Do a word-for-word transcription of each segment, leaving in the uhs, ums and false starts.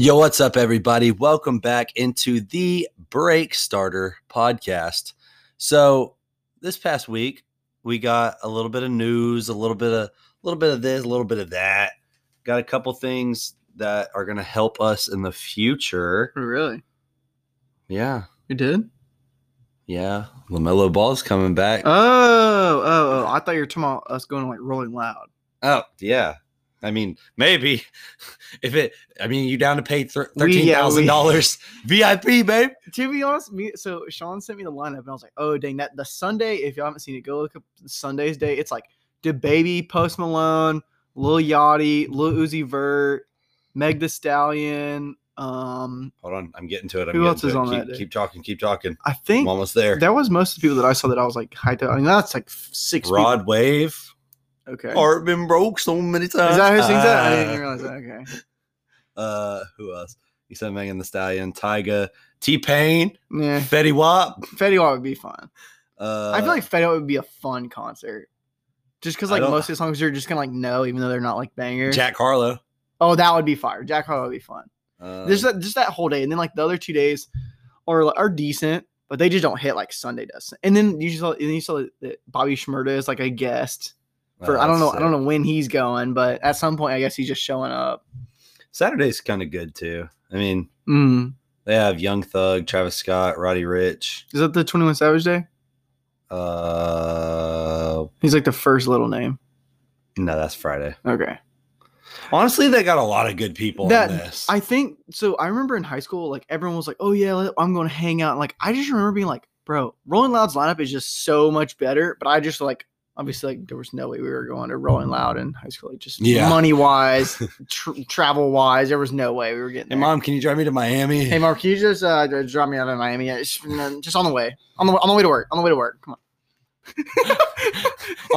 Yo, what's up, everybody? Welcome back into the Break Starter podcast. So this past week, we got a little bit of news, a little bit of a little bit of this, a little bit of that. Got a couple things that are going to help us in the future. Really? Yeah. You did? Yeah. LaMelo Ball's coming back. Oh, oh, oh. I thought you were talking about us going like Rolling Loud. Oh, yeah. I mean, maybe if it, I mean, you down to pay thirteen thousand dollars yeah, V I P, babe. To be honest, me, so Sean sent me the lineup and I was like, oh, dang, that the Sunday, if y'all haven't seen it, go look up Sunday's day. It's like DaBaby, Post Malone, Lil Yachty, Lil Uzi Vert, Meg Thee Stallion. Um, Hold on. I'm getting to it. I'm who else is on it. Keep, that day? Keep talking. Keep talking. I think I'm almost there. That was most of the people that I saw that I was like, hi, I mean, that's like six. Rod people. Wave. Okay. Or been broke so many times. Is that who sings uh, that? I didn't even realize that. Okay. Uh, who else? You said Megan Thee Stallion, Tyga, T-Pain, yeah. Fetty Wap. Fetty Wap would be fun. Uh, I feel like Fetty Wap would be a fun concert. Just because like most of the songs you're just going to like know, even though they're not like bangers. Jack Harlow. Oh, that would be fire. Jack Harlow would be fun. Um, There's that, just that whole day. And then like the other two days are, are decent, but they just don't hit like Sunday does. And then you saw, and then you saw that Bobby Shmurda is like a guest. For, oh, I don't know. Sick. I don't know when he's going, but at some point, I guess he's just showing up. Saturday's kind of good too. I mean, mm. they have Young Thug, Travis Scott, Roddy Ricch. Is that the twenty-one Savage Day? Uh, he's like the first little name. No, that's Friday. Okay. Honestly, they got a lot of good people that, in this. I think so. I remember in high school, like everyone was like, "Oh yeah, I'm going to hang out." And, like I just remember being like, "Bro, Rolling Loud's lineup is just so much better." But I just like. Obviously, like there was no way we were going to Rolling Loud in high school. Like, just yeah. money wise, tr- travel wise, there was no way we were getting. There. Hey, mom, can you drive me to Miami? Hey, mom, can you just uh, drive me out of Miami? Just, just on the way, on the on the way to work, on the way to work. Come on,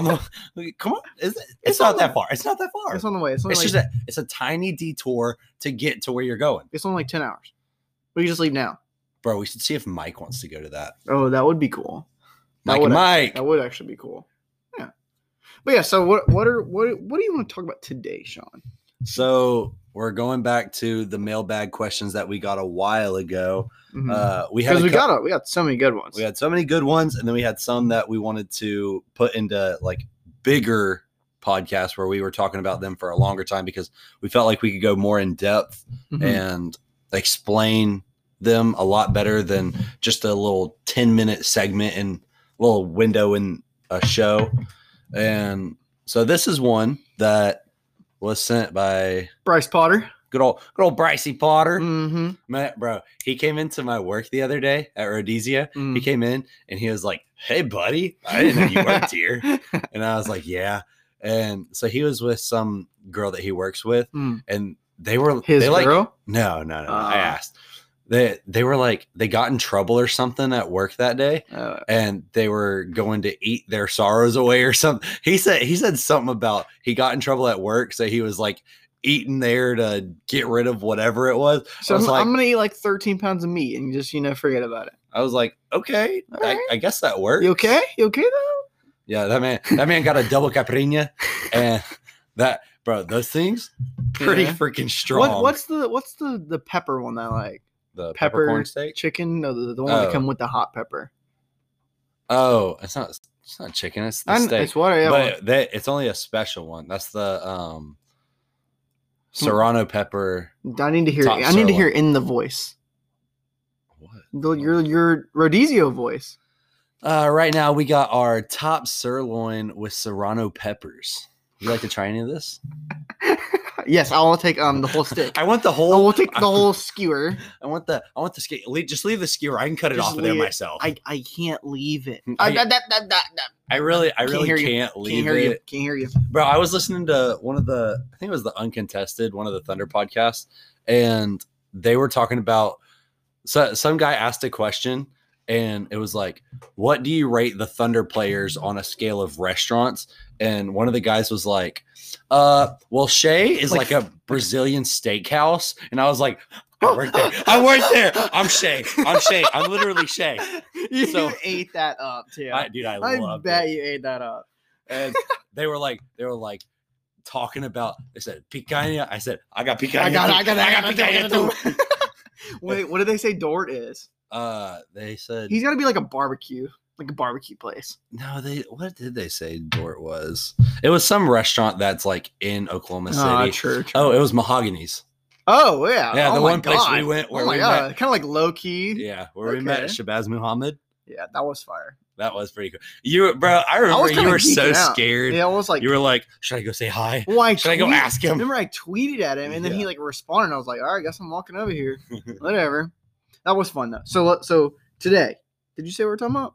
on the, come on. It's, it's, it's not that far. It's not that far. It's on the way. It's, it's like, just a it's a tiny detour to get to where you're going. It's only like ten hours. We can just leave now, bro. We should see if Mike wants to go to that. Oh, that would be cool. Mike, that would, and Mike. That would actually be cool. But yeah, so what what are what what do you want to talk about today, Sean? So we're going back to the mailbag questions that we got a while ago. Mm-hmm. Uh, we had we co- got a, we got so many good ones. We had so many good ones, and then we had some that we wanted to put into like bigger podcasts where we were talking about them for a longer time because we felt like we could go more in depth mm-hmm. and explain them a lot better than just a little ten minute segment and little window in a show. And so this is one that was sent by Bryce Potter. Good old, good old Brycey Potter. Mm-hmm. Man, bro, he came into my work the other day at Rhodesia. Mm. He came in and he was like, "Hey, buddy, I didn't know you worked here." And I was like, "Yeah." And so he was with some girl that he works with, mm. and they were his they girl. Like, no, no, no. Uh. I asked. They they were like they got in trouble or something at work that day, uh, and they were going to eat their sorrows away or something. He said he said something about he got in trouble at work, so he was like eating there to get rid of whatever it was. So I was I'm, like, I'm gonna eat like thirteen pounds of meat and just you know forget about it. I was like, okay, right. I, I guess that works. You okay? You okay though? Yeah, that man that man got a double caipirinha, and that bro those things pretty yeah. freaking strong. What, what's the what's the the pepper one that I like? The pepper peppercorn steak? Chicken? No, the, the one oh. that come with the hot pepper. Oh, it's not it's not chicken. It's the I'm, steak. It's water, yeah. But they, it's only a special one. That's the um, Serrano pepper. I need to hear. I need to hear in the voice. What? The, your your Rodizio voice. Uh, right now we got our top sirloin with Serrano peppers. Would you like to try any of this? Yes, I will take um the whole stick. I want the whole. I will take the whole skewer. I want the. I want the skewer. Just leave the skewer. I can cut it just off of there it. myself. I, I can't leave it. I, I, that, that, that, I really I really can't, can't leave can't hear it. You. Can't hear you, bro. I was listening to one of the. I think it was the Uncontested, one of the Thunder podcasts, and they were talking about. So some guy asked a question, and it was like, "What do you rate the Thunder players on a scale of restaurants?" And one of the guys was like, uh, well, Shay is like, like a Brazilian steakhouse. And I was like, I work there. I work there. I'm Shay. I'm Shay. I'm literally Shay. You so, ate that up, too. I, dude, I, I love it. I bet you ate that up. And they were like, they were like, talking about, they said picanha. I said, I got picanha. I got, I got, I got, I got picanha. Wait, what did they say Dort is? Uh, they said he's got to be like a barbecue, like a barbecue place. No, they. What did they say Dort was? It was some restaurant that's like in Oklahoma City. Uh, true, true. Oh, it was Mahogany's. Oh yeah, yeah. The oh one place God. we went where oh we God. met, kind of like low key. Yeah, where okay. we met Shabazz Muhammad. Yeah, that was fire. That was pretty cool. You, bro, I remember I you were so out. scared. Yeah, I was like, you were like, should I go say hi? Well, I should tweeted, I go ask him? Remember, I tweeted at him, and then yeah. he like responded. And I was like, all right, I guess I'm walking over here. Whatever. That was fun though. So, so today, did you say what we're talking about?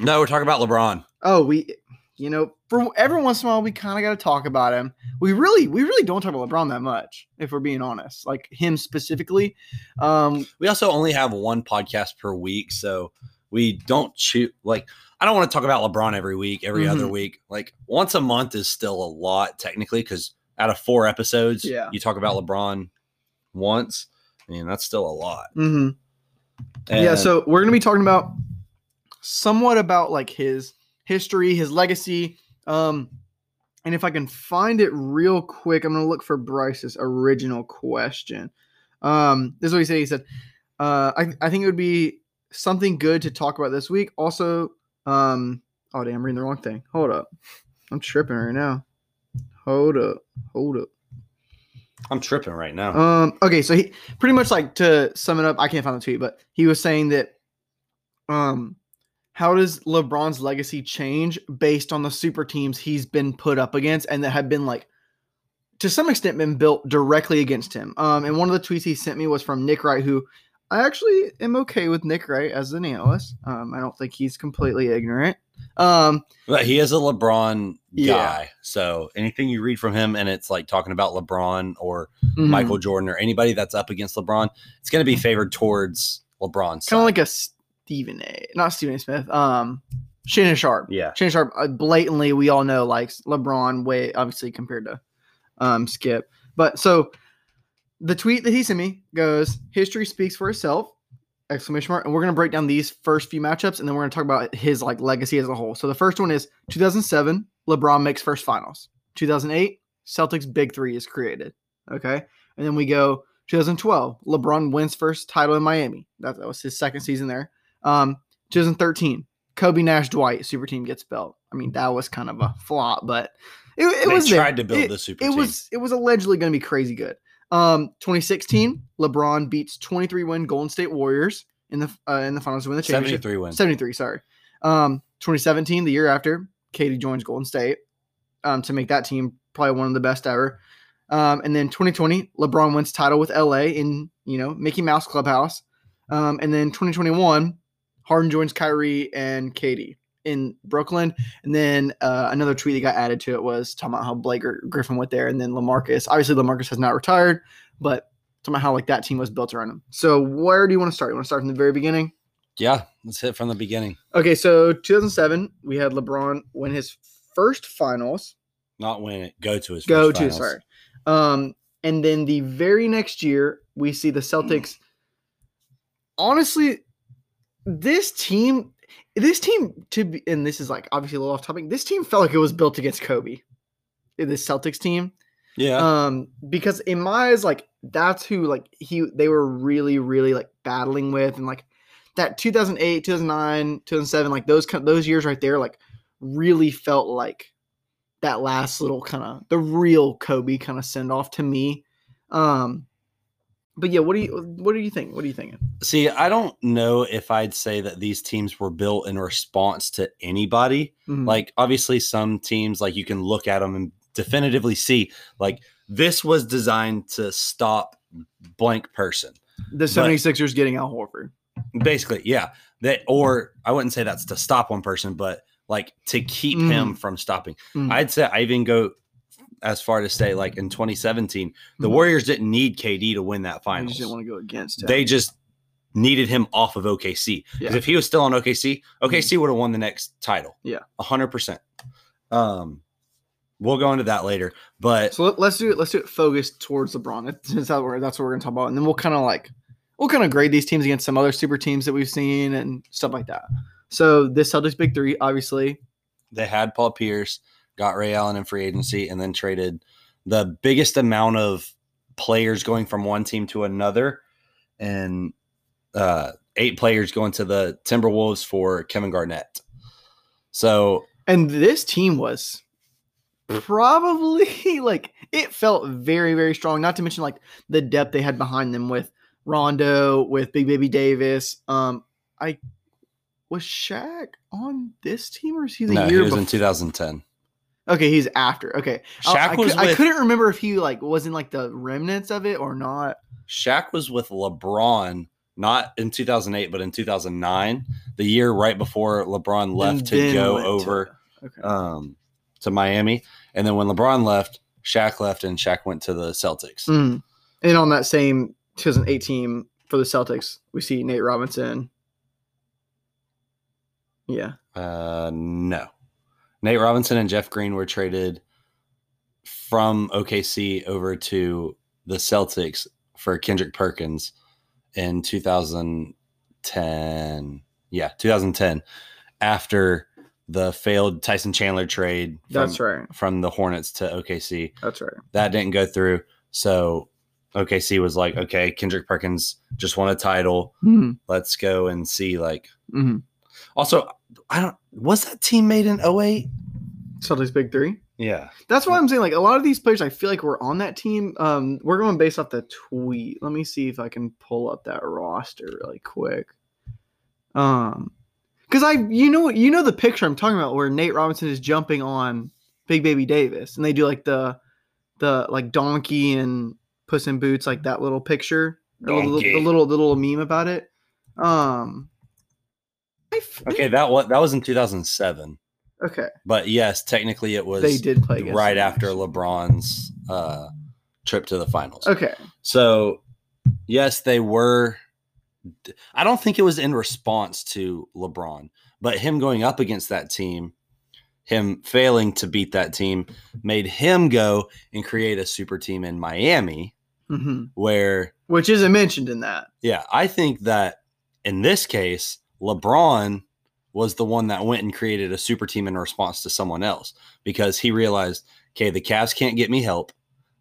No, we're talking about LeBron. Oh, we, you know, for every once in a while, we kind of got to talk about him. We really, we really don't talk about LeBron that much, if we're being honest. Like him specifically. Um, we also only have one podcast per week, so. We don't shoot like I don't want to talk about LeBron every week, every mm-hmm. other week. Like once a month is still a lot technically, because out of four episodes, yeah. you talk about LeBron once. I mean, that's still a lot. Mm-hmm. Yeah, so we're gonna be talking about somewhat about like his history, his legacy. Um, and if I can find it real quick, I'm gonna look for Bryce's original question. Um, this is what he said. He said, uh, I, I think it would be something good to talk about this week. Also, um, oh, damn, I'm reading the wrong thing. Hold up. I'm tripping right now. Hold up. Hold up. I'm tripping right now. Um, okay, so he pretty much like to sum it up, I can't find the tweet, but he was saying that um, how does LeBron's legacy change based on the super teams he's been put up against and that have been like to some extent been built directly against him? Um, and one of the tweets he sent me was from Nick Wright, who I actually am okay with Nick Wright as an analyst. Um, I don't think he's completely ignorant. Um, but he is a LeBron yeah. guy. So anything you read from him and it's like talking about LeBron or mm-hmm. Michael Jordan or anybody that's up against LeBron, it's going to be favored towards LeBron. Kind of like a Stephen A. Not Stephen A. Smith. Um, Shannon Sharp. Yeah. Shannon Sharp uh, blatantly, we all know, likes LeBron way, obviously, compared to um, Skip. But so... the tweet that he sent me goes, history speaks for itself, exclamation mark. And we're going to break down these first few matchups, and then we're going to talk about his like legacy as a whole. So the first one is two thousand seven, LeBron makes first finals. two thousand eight, Celtics big three is created. Okay. And then we go two thousand twelve, LeBron wins first title in Miami. That, that was his second season there. Um, two thousand thirteen, Kobe, Nash, Dwight, super team gets built. I mean, that was kind of a flop, but it, it they was tried there. to build it, the super it team. Was, it was allegedly going to be crazy good. Um, twenty sixteen, LeBron beats twenty-three win Golden State Warriors in the uh, in the finals to win the championship. seventy-three win. seventy-three, sorry. Um, twenty seventeen, the year after, Katie joins Golden State um, to make that team probably one of the best ever. Um, and then twenty twenty, LeBron wins title with L A in, you know, Mickey Mouse Clubhouse. Um, and then twenty twenty-one, Harden joins Kyrie and Katie in Brooklyn. And then uh, another tweet that got added to it was talking about how Blake Griffin went there. And then LaMarcus, obviously LaMarcus has not retired, but talking about how like that team was built around him. So where do you want to start? You want to start from the very beginning? Yeah. Let's hit from the beginning. Okay. So two thousand seven, we had LeBron win his first finals, not win it, go to his, go first to finals. Sorry. Um, and then the very next year we see the Celtics. Honestly, this team, This team, to be, and this is like obviously a little off topic, this team felt like it was built against Kobe, the Celtics team. Yeah. Um, because in my eyes, like that's who like he they were really, really like battling with, and like that two thousand eight, two thousand nine, two thousand seven, like those those years right there, like really felt like that last little kind of the real Kobe kind of send off to me. Um, But yeah, what do you what do you think? What are you thinking? See, I don't know if I'd say that these teams were built in response to anybody. Mm-hmm. Like obviously, some teams like you can look at them and definitively see like this was designed to stop blank person. The 76ers but, getting Al Horford, basically, yeah. That or I wouldn't say that's to stop one person, but like to keep mm-hmm. him from stopping. Mm-hmm. I'd say I even go as far to say, like in twenty seventeen, the mm-hmm. Warriors didn't need K D to win that finals. They just didn't want to go against him. They just needed him off of O K C. Because yeah. if he was still on O K C, O K C mm-hmm. would have won the next title. Yeah, one hundred percent. Um, we'll go into that later. But so let, let's do it. Let's do it focused towards LeBron. That's, that's what we're going to talk about, and then we'll kind of like we'll kind of grade these teams against some other super teams that we've seen and stuff like that. So this Celtics big three, obviously, they had Paul Pierce. got Ray Allen in free agency, and then traded the biggest amount of players going from one team to another, and uh, eight players going to the Timberwolves for Kevin Garnett. So, and this team was probably like it felt very, very strong, not to mention like the depth they had behind them with Rondo, with Big Baby Davis. Um, I was Shaq on this team, or is he the no, year? No, he was before? In two thousand ten. Okay, he's after. Okay, Shaq I, I, was. I, with, I couldn't remember if he like was in like the remnants of it or not. Shaq was with LeBron, not in two thousand eight, but in two thousand nine, the year right before LeBron left to go over to, okay. um, to Miami. And then when LeBron left, Shaq left, and Shaq went to the Celtics. Mm. And on that same two thousand eight team for the Celtics, we see Nate Robinson. Yeah. Uh, no. Nate Robinson and Jeff Green were traded from O K C over to the Celtics for Kendrick Perkins in two thousand ten. Yeah, two thousand ten, after the failed Tyson Chandler trade. From, That's right. From the Hornets to O K C. That's right. That didn't go through. So O K C was like, okay, Kendrick Perkins just won a title. Mm-hmm. Let's go and see. Like, mm-hmm. Also, I don't. Was that team made in oh eight? Celtics Big Three? Yeah. That's why I'm saying, like, a lot of these players I feel like were on that team. Um, we're going based off the tweet. Let me see if I can pull up that roster really quick. Um, because I, you know, you know the picture I'm talking about where Nate Robinson is jumping on Big Baby Davis, and they do like the, the like donkey and Puss in Boots, like that little picture, the little, the little the little meme about it. Um. Okay, that was that was in two thousand seven. Okay, but yes, technically it was. They did play right after LeBron's uh, trip to the finals. Okay, so yes, they were. I don't think it was in response to LeBron, but him going up against that team, him failing to beat that team, made him go and create a super team in Miami, mm-hmm. where which isn't mentioned in that. Yeah, I think that in this case, LeBron was the one that went and created a super team in response to someone else, because he realized, okay, the Cavs can't get me help.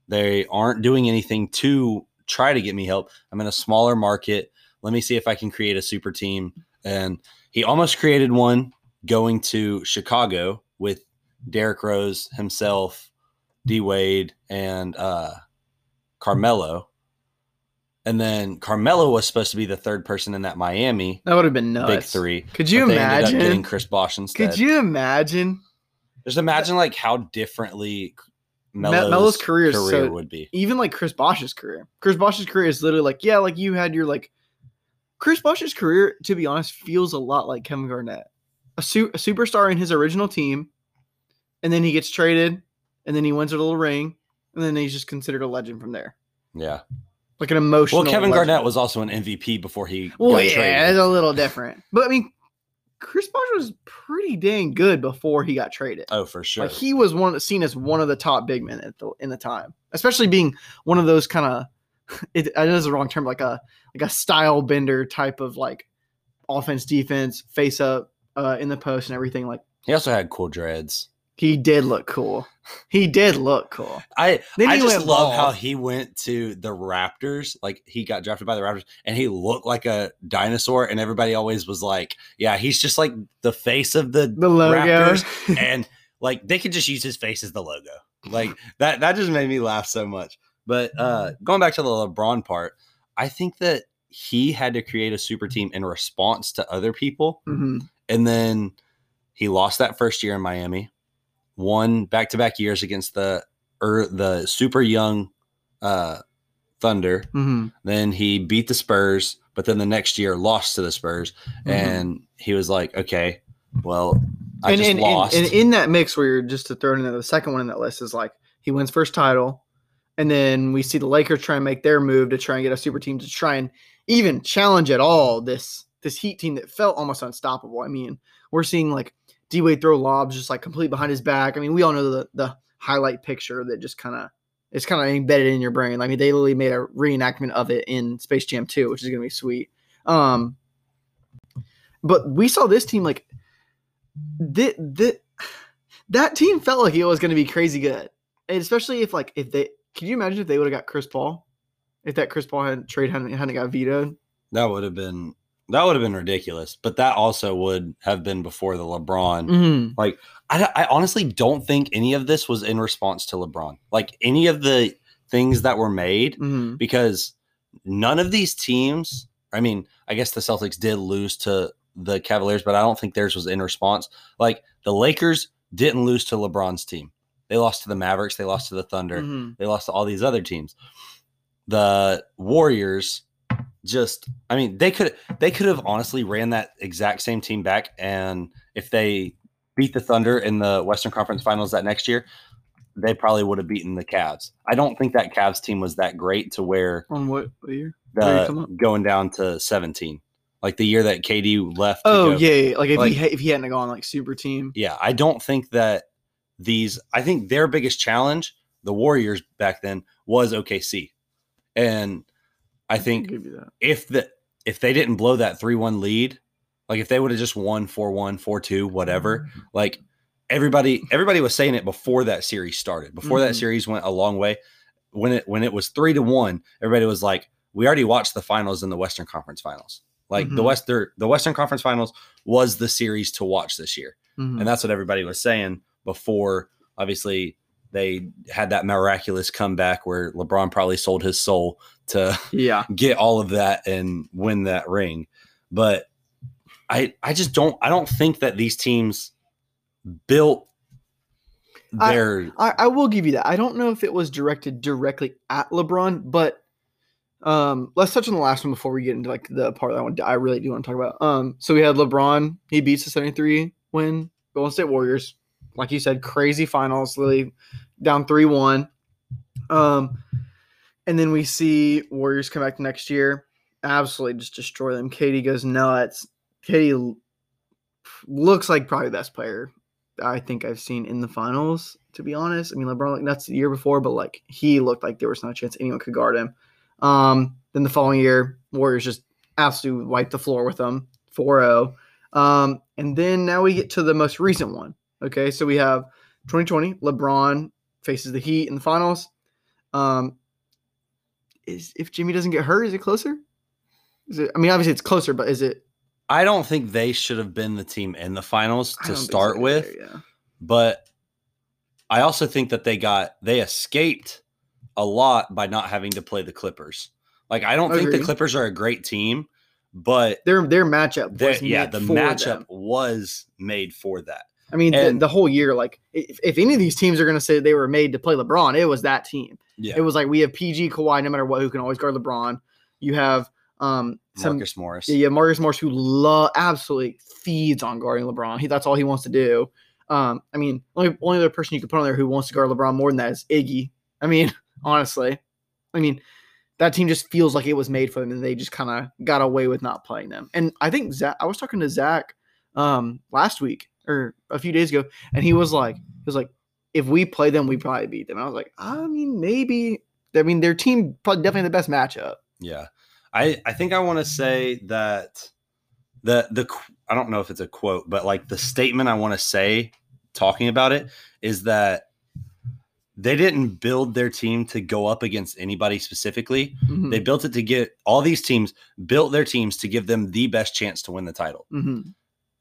They aren't doing anything to try to get me help. I'm in a smaller market. Let me see if I can create a super team. And he almost created one going to Chicago with Derrick Rose himself, D Wade, and uh, Carmelo. And then Carmelo was supposed to be the third person in that Miami. That would have been nuts. Big three. Could you they imagine ended up getting Chris Bosh instead? Could you imagine? Just imagine like how differently Melo's, Melo's career, career so, would be. Even like Chris Bosh's career. Chris Bosh's career is literally like, yeah, like you had your like. Chris Bosh's career, to be honest, feels a lot like Kevin Garnett, a, su- a superstar in his original team, and then he gets traded, and then he wins a little ring, and then he's just considered a legend from there. Yeah. Like an emotional. Well, Kevin legend. Garnett was also an M V P before he. Well, got yeah, traded. It's a little different. But I mean, Chris Bosh was pretty dang good before he got traded. Oh, for sure. Like he was one seen as one of the top big men at the in the time, especially being one of those kind of. It, it is the wrong term, like a like a style bender type of like offense, defense, face up uh, in the post and everything. Like he also had cool dreads. He did look cool. He did look cool. I, I just love how he went to the Raptors. Like, he got drafted by the Raptors, and he looked like a dinosaur, and everybody always was like, yeah, he's just like the face of the, the Raptors. And, like, they could just use his face as the logo. Like, that that just made me laugh so much. But uh, going back to the LeBron part, I think that he had to create a super team in response to other people. Mm-hmm. And then he lost that first year in Miami. Won back-to-back years against the er, the super young uh, Thunder. Mm-hmm. Then he beat the Spurs, but then the next year lost to the Spurs. Mm-hmm. And he was like, okay, well, I and, just and, lost. And, and in that mix where you're just to throw in there, the second one in that list is like he wins first title. And then we see the Lakers try and make their move to try and get a super team to try and even challenge at all this, this Heat team that felt almost unstoppable. I mean, we're seeing like D-Wade throw lobs just like complete behind his back. I mean, we all know the, the highlight picture that just kind of – it's kind of embedded in your brain. I mean, they literally made a reenactment of it in Space Jam two, which is going to be sweet. Um, but we saw this team like th- – th- that team felt like it was going to be crazy good. And especially if, like, if they – can you imagine if they would have got Chris Paul? If that Chris Paul hadn't, trade hadn't, hadn't got vetoed? That would have been – that would have been ridiculous. But that also would have been before the LeBron. Mm-hmm. Like, I, I honestly don't think any of this was in response to LeBron. Like, any of the things that were made, mm-hmm. because none of these teams – I mean, I guess the Celtics did lose to the Cavaliers, but I don't think theirs was in response. Like, the Lakers – didn't lose to LeBron's team. They lost to the Mavericks. They lost to the Thunder. Mm-hmm. They lost to all these other teams. The Warriors just, I mean, they could they could have honestly ran that exact same team back. And if they beat the Thunder in the Western Conference Finals that next year, they probably would have beaten the Cavs. I don't think that Cavs team was that great to where. On what year? The, going down to seventeen. Like the year that K D left. Oh, yeah, yeah. Like if like, he if he hadn't gone like super team. Yeah, I don't think that these – I think their biggest challenge, the Warriors back then, was O K C. And I think if the if they didn't blow that three one lead, like if they would have just won four one, four two, whatever, like everybody everybody was saying it before that series started. Before mm-hmm. that series went a long way, when it when it was three to one, everybody was like, we already watched the finals in the Western Conference Finals. Like mm-hmm. the West, the Western Conference Finals was the series to watch this year. Mm-hmm. And that's what everybody was saying before, obviously, they had that miraculous comeback where LeBron probably sold his soul to yeah. get all of that and win that ring. But I I just don't – I don't think that these teams built their – I, I will give you that. I don't know if it was directed directly at LeBron, but – Um, let's touch on the last one before we get into like the part that I want to, I really do want to talk about. Um, so we had LeBron, he beats the seventy-three win Golden State Warriors. Like you said, crazy finals, literally down three one. Um, and then we see Warriors come back next year, absolutely just destroy them. K D goes nuts. K D looks like probably the best player I think I've seen in the finals, to be honest. I mean, LeBron looked nuts the year before, but like he looked like there was not a chance anyone could guard him. Um, then the following year, Warriors just absolutely wiped the floor with them, four oh. Um, and then now we get to the most recent one. Okay, so we have twenty twenty, LeBron faces the Heat in the finals. Um, is if Jimmy doesn't get hurt, is it closer? Is it? I mean, obviously it's closer, but is it? I don't think they should have been the team in the finals to start with. There, yeah. But I also think that they got they escaped a lot by not having to play the Clippers. Like, I don't I think agree. The Clippers are a great team, but their their matchup, was yeah, the matchup them. was made for that. I mean, and, the, the whole year, like, if, if any of these teams are going to say they were made to play LeBron, it was that team. Yeah. It was like we have P G, Kawhi, no matter what, who can always guard LeBron. You have um, some, Marcus Morris. Yeah, Marcus Morris, who lo- absolutely feeds on guarding LeBron. He, that's all he wants to do. Um, I mean, only only other person you could put on there who wants to guard LeBron more than that is Iggy. I mean. Honestly, I mean, that team just feels like it was made for them, and they just kind of got away with not playing them. And I think Zach, I was talking to Zach um, last week or a few days ago, and he was like, he was like, if we play them, we probably beat them. And I was like, I mean, maybe. I mean, their team probably definitely the best matchup. Yeah, I I think I want to say that the the I don't know if it's a quote, but like the statement I want to say talking about it is that. They didn't build their team to go up against anybody specifically. Mm-hmm. They built it to get all these teams built their teams to give them the best chance to win the title, mm-hmm.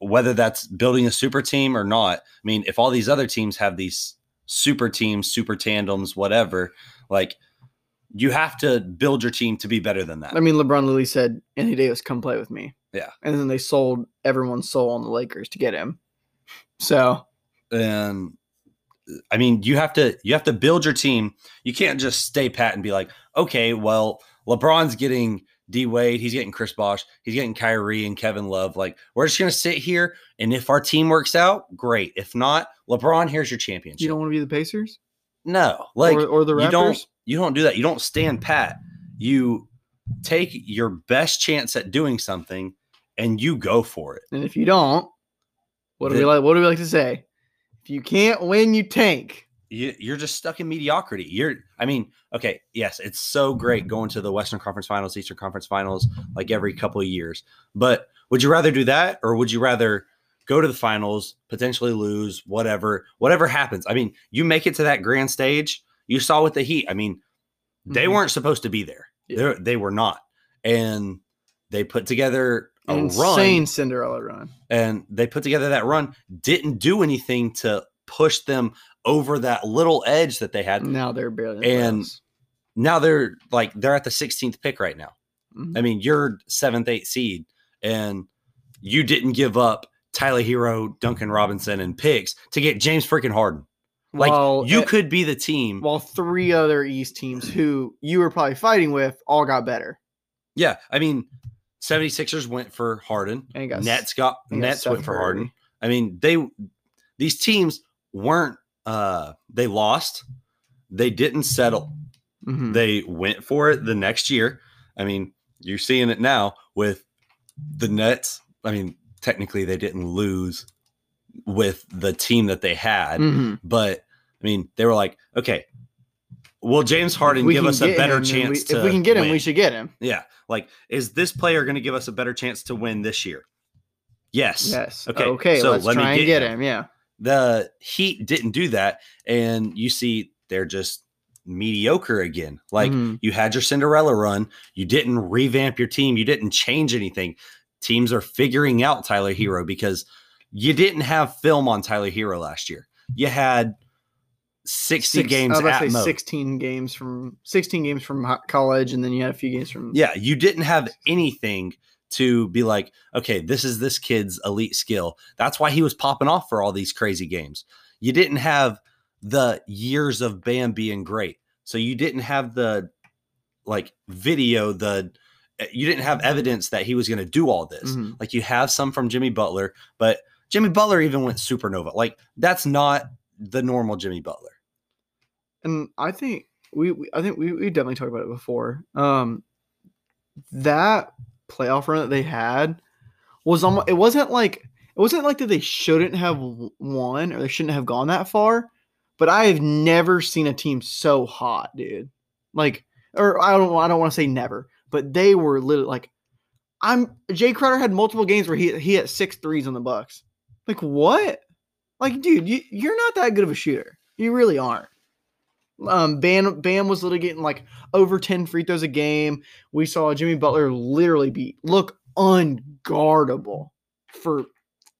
whether that's building a super team or not. I mean, if all these other teams have these super teams, super tandems, whatever, like you have to build your team to be better than that. I mean, LeBron literally said, Anthony Davis, come play with me. Yeah. And then they sold everyone's soul on the Lakers to get him. So, and I mean, you have to you have to build your team. You can't just stay pat and be like, okay, well, LeBron's getting D Wade, he's getting Chris Bosh, he's getting Kyrie and Kevin Love. Like, we're just gonna sit here, and if our team works out, great. If not, LeBron, here's your championship. You don't want to be the Pacers? No, like or, or the Raptors. You don't you don't do that. You don't stand pat. You take your best chance at doing something, and you go for it. And if you don't, what do the, we like? What do we like to say? If you can't win, you tank. You, you're just stuck in mediocrity. You're, I mean, okay, yes, it's so great going to the Western Conference Finals, Eastern Conference Finals, like every couple of years. But would you rather do that, or would you rather go to the finals, potentially lose, whatever, whatever happens. I mean, you make it to that grand stage. You saw with the Heat. I mean, they mm-hmm. weren't supposed to be there. They're, they were not. And they put together a insane run. Insane Cinderella run. And they put together that run. Didn't do anything to push them over that little edge that they had. Now they're barely. And less. Now they're like, they're at the sixteenth pick right now. Mm-hmm. I mean, you're seventh, eighth seed, and you didn't give up Tyler Hero, Duncan Robinson, and picks to get James freaking Harden. Like, well, you it, could be the team. While three other East teams who you were probably fighting with all got better. Yeah. I mean, 76ers went for Harden. And got, Nets got Nets got went for Harden. I mean, they these teams weren't uh, they lost. They didn't settle. Mm-hmm. They went for it the next year. I mean, you're seeing it now with the Nets. I mean, technically they didn't lose with the team that they had, mm-hmm. but I mean, they were like, okay, will James Harden give us a better him, chance we, to If we can get win? him, we should get him. Yeah. Like, is this player going to give us a better chance to win this year? Yes. Yes. Okay. Okay. So let's let try me and get, get him. him. Yeah. The Heat didn't do that. And you see, they're just mediocre again. Like, mm-hmm. you had your Cinderella run. You didn't revamp your team. You didn't change anything. Teams are figuring out Tyler Hero because you didn't have film on Tyler Hero last year. You had sixty Six, games I was at say most. sixteen games from sixteen games from college, and then you had a few games from. Yeah, you didn't have anything to be like, okay, this is this kid's elite skill. That's why he was popping off for all these crazy games. You didn't have the years of Bam being great, so you didn't have the like video the. You didn't have evidence that he was going to do all this. Mm-hmm. Like you have some from Jimmy Butler, but Jimmy Butler even went supernova. Like that's not the normal Jimmy Butler. And I think we, we I think we, we definitely talked about it before. Um, that playoff run that they had was almost, it wasn't like, it wasn't like that they shouldn't have won or they shouldn't have gone that far, but I have never seen a team so hot, dude. Like, or I don't, I don't want to say never, but they were literally like, I'm Jay Crowder had multiple games where he he had six threes on the Bucks. Like what? Like dude, you, you're not that good of a shooter. You really aren't. Um, Bam Bam was literally getting like over ten free throws a game. We saw Jimmy Butler literally be look unguardable for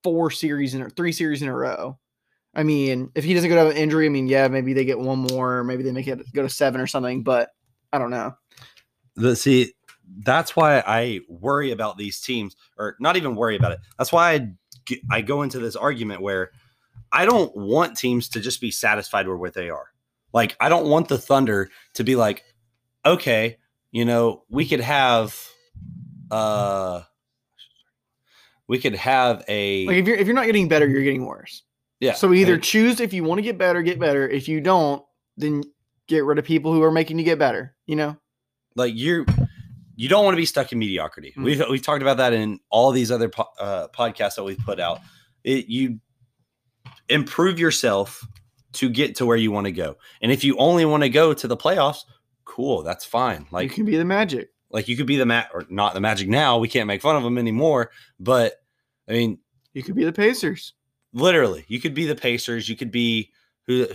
four series in or three series in a row. I mean, if he doesn't go down with an injury, I mean, yeah, maybe they get one more, or maybe they make it go to seven or something. But I don't know. The see. That's why I worry about these teams, or not even worry about it. That's why I, I go into this argument where I don't want teams to just be satisfied with where they are. Like, I don't want the Thunder to be like, okay, you know, we could have, uh, we could have a. Like if you're if you're not getting better, you're getting worse. Yeah. So either and, choose if you want to get better, get better. If you don't, then get rid of people who are making you get better. You know, like you're. You don't want to be stuck in mediocrity. We've we've talked about that in all these other po- uh, podcasts that we've put out. It, you improve yourself to get to where you want to go. And if you only want to go to the playoffs, cool, that's fine. Like you can be the Magic. Like you could be the Ma- or not the Magic now. We can't make fun of them anymore. But I mean, you could be the Pacers. Literally, you could be the Pacers. You could be who?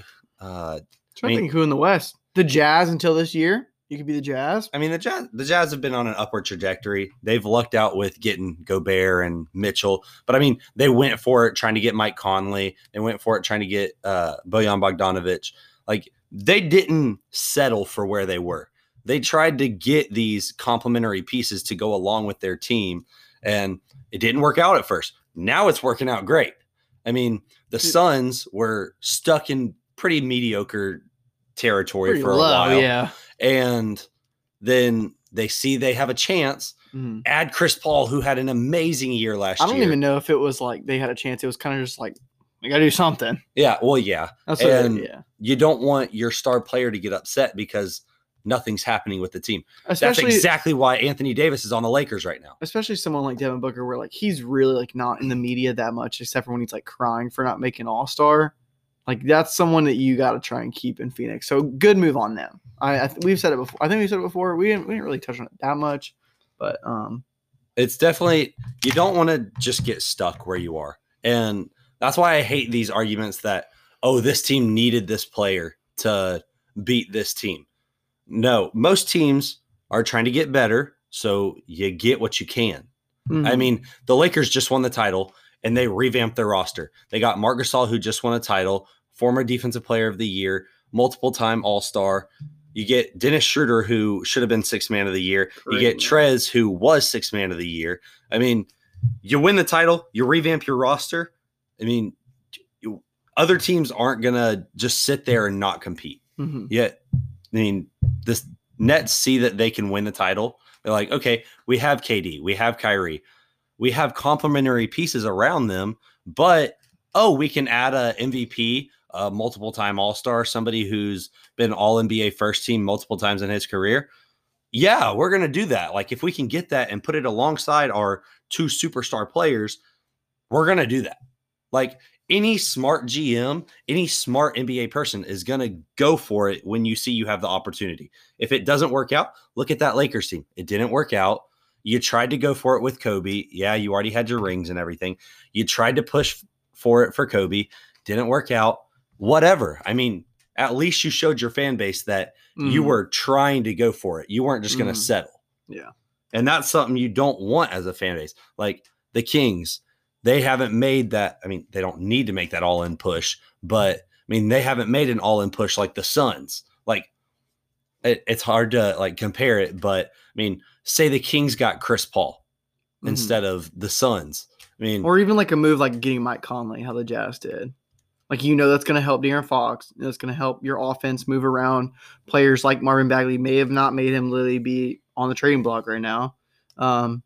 Uh, I mean, think who in the West? The Jazz until this year. You could be the Jazz. I mean, the Jazz the Jazz have been on an upward trajectory. They've lucked out with getting Gobert and Mitchell. But, I mean, they went for it trying to get Mike Conley. They went for it trying to get uh, Bojan Bogdanovic. Like, they didn't settle for where they were. They tried to get these complementary pieces to go along with their team, and it didn't work out at first. Now it's working out great. I mean, the Suns were stuck in pretty mediocre territory pretty for a low, while. Yeah. And then they see they have a chance. Mm-hmm. Add Chris Paul, who had an amazing year last year. I don't year. even know if it was like they had a chance. It was kind of just like, we got to do something. Yeah, well, yeah. That's and yeah. You don't want your star player to get upset because nothing's happening with the team. Especially, that's exactly why Anthony Davis is on the Lakers right now. Especially someone like Devin Booker where like he's really like not in the media that much except for when he's like crying for not making All-Star. Like, that's someone that you got to try and keep in Phoenix. So, good move on them. I, I th- We've said it before. I think we said it before. We didn't, we didn't really touch on it that much. But um, it's definitely – you don't want to just get stuck where you are. And that's why I hate these arguments that, oh, this team needed this player to beat this team. No, most teams are trying to get better, so you get what you can. Mm-hmm. I mean, the Lakers just won the title, and they revamped their roster. They got Marc Gasol, who just won a title, former Defensive Player of the Year, multiple-time All-Star. You get Dennis Schroeder, who should have been Sixth Man of the Year. Great. You get Trez, who was Sixth Man of the Year. I mean, you win the title, you revamp your roster. I mean, you, other teams aren't going to just sit there and not compete. Mm-hmm. Yet, I mean, the Nets see that they can win the title. They're like, okay, we have K D, we have Kyrie, we have complementary pieces around them, but, oh, we can add a M V P, a multiple-time All-Star, somebody who's been All-N B A first team multiple times in his career. Yeah, we're going to do that. Like, if we can get that and put it alongside our two superstar players, we're going to do that. Like, any smart G M, any smart N B A person is going to go for it when you see you have the opportunity. If it doesn't work out, look at that Lakers team. It didn't work out. You tried to go for it with Kobe. Yeah, you already had your rings and everything. You tried to push for it for Kobe. Didn't work out. Whatever. I mean, at least you showed your fan base that mm. you were trying to go for it. You weren't just going to mm. settle. Yeah. And that's something you don't want as a fan base. Like the Kings, they haven't made that. I mean, they don't need to make that all-in push. But, I mean, they haven't made an all-in push like the Suns. Like, it, it's hard to, like, compare it. But, I mean, say the Kings got Chris Paul mm-hmm. instead of the Suns. I mean, or even like a move like getting Mike Conley, how the Jazz did. Like, you know, that's going to help De'Aaron Fox. That's going to help your offense move around. Players like Marvin Bagley may have not made him literally be on the trading block right now. Um,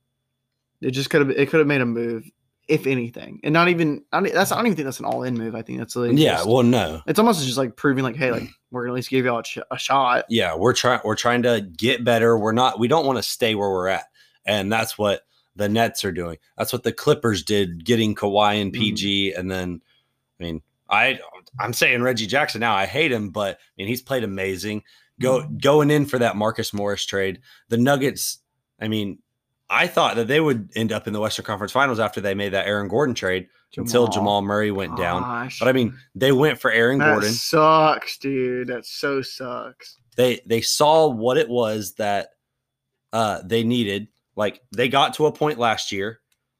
it just could have it could have made a move, if anything, and not even I don't, that's I don't even think that's an all-in move. I think that's really yeah. Just, well, no, it's almost just like proving like, hey, like we're gonna at least give y'all a, sh- a shot. Yeah, we're trying we're trying to get better. We're not we don't want to stay where we're at, and that's what the Nets are doing. That's what the Clippers did, getting Kawhi and P G, mm-hmm. and then I mean I I'm saying Reggie Jackson now. I hate him, but I mean he's played amazing. Go mm-hmm. going in for that Marcus Morris trade, the Nuggets. I mean. I thought that they would end up in the Western Conference Finals after they made that Aaron Gordon trade Jamal. until Jamal Murray went Gosh. down. But, I mean, they went for Aaron that Gordon. That sucks, dude. That so sucks. They they saw what it was that uh, they needed. Like, they got to a point last year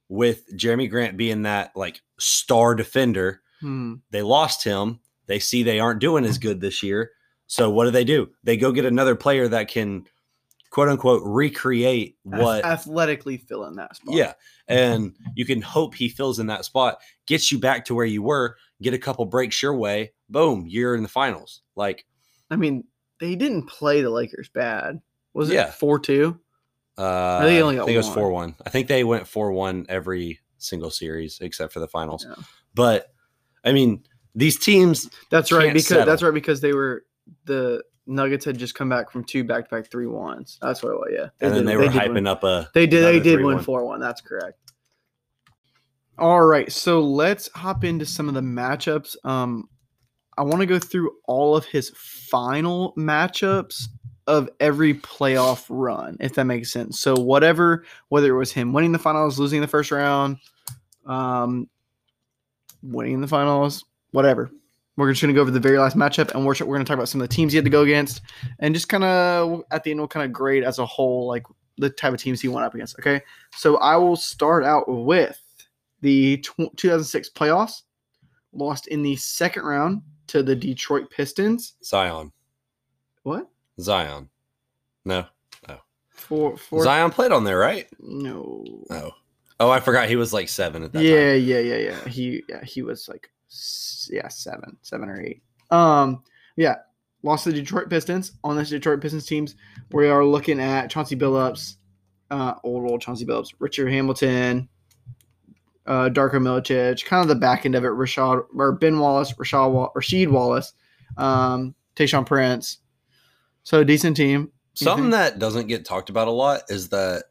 with Jeremy Grant being that, like, star defender. Hmm. They lost him. They see they aren't doing as good this year. So, what do they do? They go get another player that can – quote unquote, recreate what athletically fill in that spot. Yeah. And you can hope he fills in that spot, gets you back to where you were, get a couple breaks your way. Boom. You're in the finals. Like, I mean, they didn't play the Lakers bad. Was yeah. it four two? Uh, they only got I think one. It was four one. I think they went four one every single series except for the finals. Yeah. But I mean, these teams. That's right. Because settle. that's right. Because they were the, Nuggets had just come back from two back-to-back three ones. That's what it was, yeah. They and then did, they were they hyping win. up a – They did They did win four one. That's correct. All right, so let's hop into some of the matchups. Um, I want to go through all of his final matchups of every playoff run, if that makes sense. So whatever, whether it was him winning the finals, losing the first round, um, winning the finals, whatever. We're just going to go over the very last matchup, and we're, we're going to talk about some of the teams he had to go against, and just kind of at the end we'll kind of grade as a whole like the type of teams he went up against. Okay, so I will start out with the two thousand six playoffs, lost in the second round to the Detroit Pistons. Zion. What? Zion. No. No. Four. four Zion played on there, right? No. No. Oh, I forgot he was like seven at that yeah, time. Yeah, yeah, yeah, yeah. He yeah he was like. Yeah, seven, seven or eight. Um, yeah, lost to the Detroit Pistons. On this Detroit Pistons teams, we are looking at Chauncey Billups, uh, old old Chauncey Billups, Richard Hamilton, uh, Darko Milicic, kind of the back end of it. Rashad or Ben Wallace, Rashad Wall, Rasheed Wallace, um, Tayshaun Prince. So a decent team. Something that doesn't get talked about a lot is that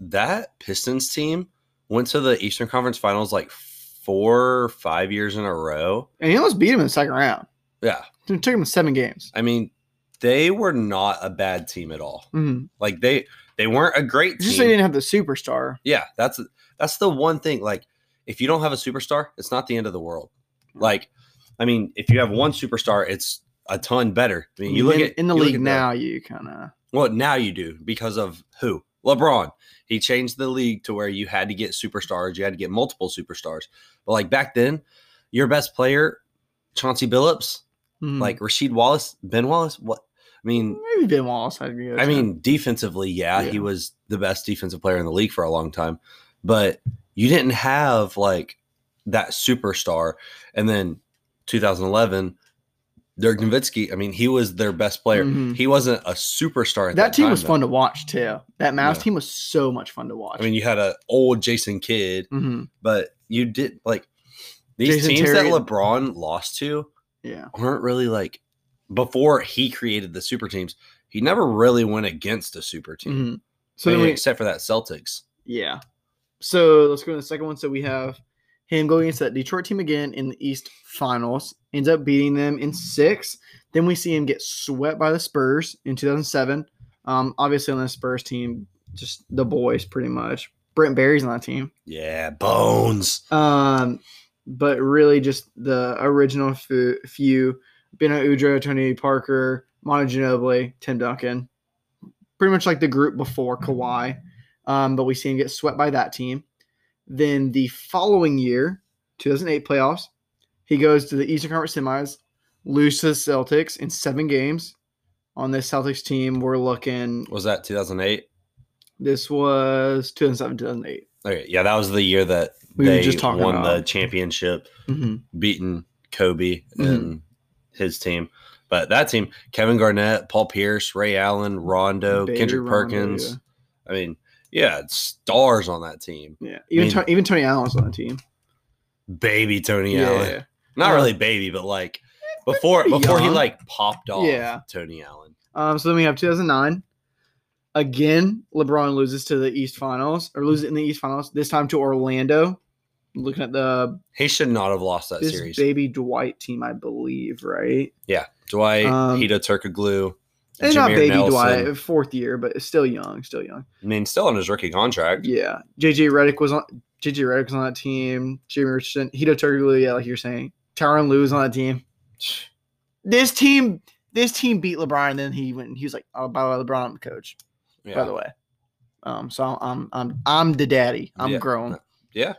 that Pistons team went to the Eastern Conference Finals like. Four or five years in a row. And he almost beat him in the second round. Yeah. It took him seven games. I mean, they were not a bad team at all. Mm-hmm. Like, they they weren't a great team. Just they didn't have the superstar. Yeah, that's that's the one thing. Like, if you don't have a superstar, it's not the end of the world. Like, I mean, if you have one superstar, it's a ton better. I mean, you look in, at in the league now, the, you kind of well now you do because of who? LeBron. He changed the league to where you had to get superstars. You had to get multiple superstars. But like back then, your best player, Chauncey Billups, mm. like Rasheed Wallace, Ben Wallace. What I mean, maybe Ben Wallace. I'd be I time. mean, defensively, yeah, yeah, he was the best defensive player in the league for a long time. But you didn't have like that superstar. And then two thousand eleven, Dirk Nowitzki, I mean, he was their best player. Mm-hmm. He wasn't a superstar at that, that team time, was though. Fun to watch, too. That Mavs yeah. team was so much fun to watch. I mean, you had an old Jason Kidd, mm-hmm. but you did, like, these Jason teams Terry. that LeBron lost to yeah. aren't really, like, before he created the super teams, he never really went against a super team. Mm-hmm. So I mean, we, except for that Celtics. Yeah. So let's go to the second one. So we have him going against that Detroit team again in the East Finals, ends up beating them in six. Then we see him get swept by the Spurs in two thousand seven. Um, obviously on the Spurs team, just the boys pretty much. Brent Berry's on that team. Yeah, Bones. Um, but really just the original few, few Beno Udrih, Tony Parker, Manu Ginobili, Tim Duncan. Pretty much like the group before Kawhi. Um, but we see him get swept by that team. Then the following year, two thousand eight playoffs, he goes to the Eastern Conference semis, loses to the Celtics in seven games. On this Celtics team, we're looking... Was that two thousand eight? This was two thousand seven, two thousand eight. Okay, yeah, that was the year that we they just won about. the championship, mm-hmm. beating Kobe and mm-hmm. his team. But that team, Kevin Garnett, Paul Pierce, Ray Allen, Rondo, Baby Kendrick Rondo, Perkins. Yeah. I mean... Yeah, it's stars on that team. Yeah, even I mean, t- even Tony Allen's on that team. Baby Tony yeah. Allen, not really baby, but like before before young. he like popped off. Yeah. Tony Allen. Um, so then we have two thousand nine. Again, LeBron loses to the East Finals or loses in the East Finals. This time to Orlando. Looking at the, he should not have lost that this series. Baby Dwight team, I believe, right? Yeah, Dwight, um, Hita Turkoglu. And not baby Nelson. Dwight, fourth year, but still young, still young. I mean, still on his rookie contract. Yeah, J J Redick was on. J J Redick was on that team. Jimmy Richardson, Hita Turkoglu, yeah, like you're saying, Tyronn Lue was on that team. This team, this team beat LeBron, and then he went. And he was like, "Oh, by the way, LeBron, I'm the coach." Yeah. By the way, um, so I'm, I'm, I'm the daddy. I'm yeah. grown. Yeah.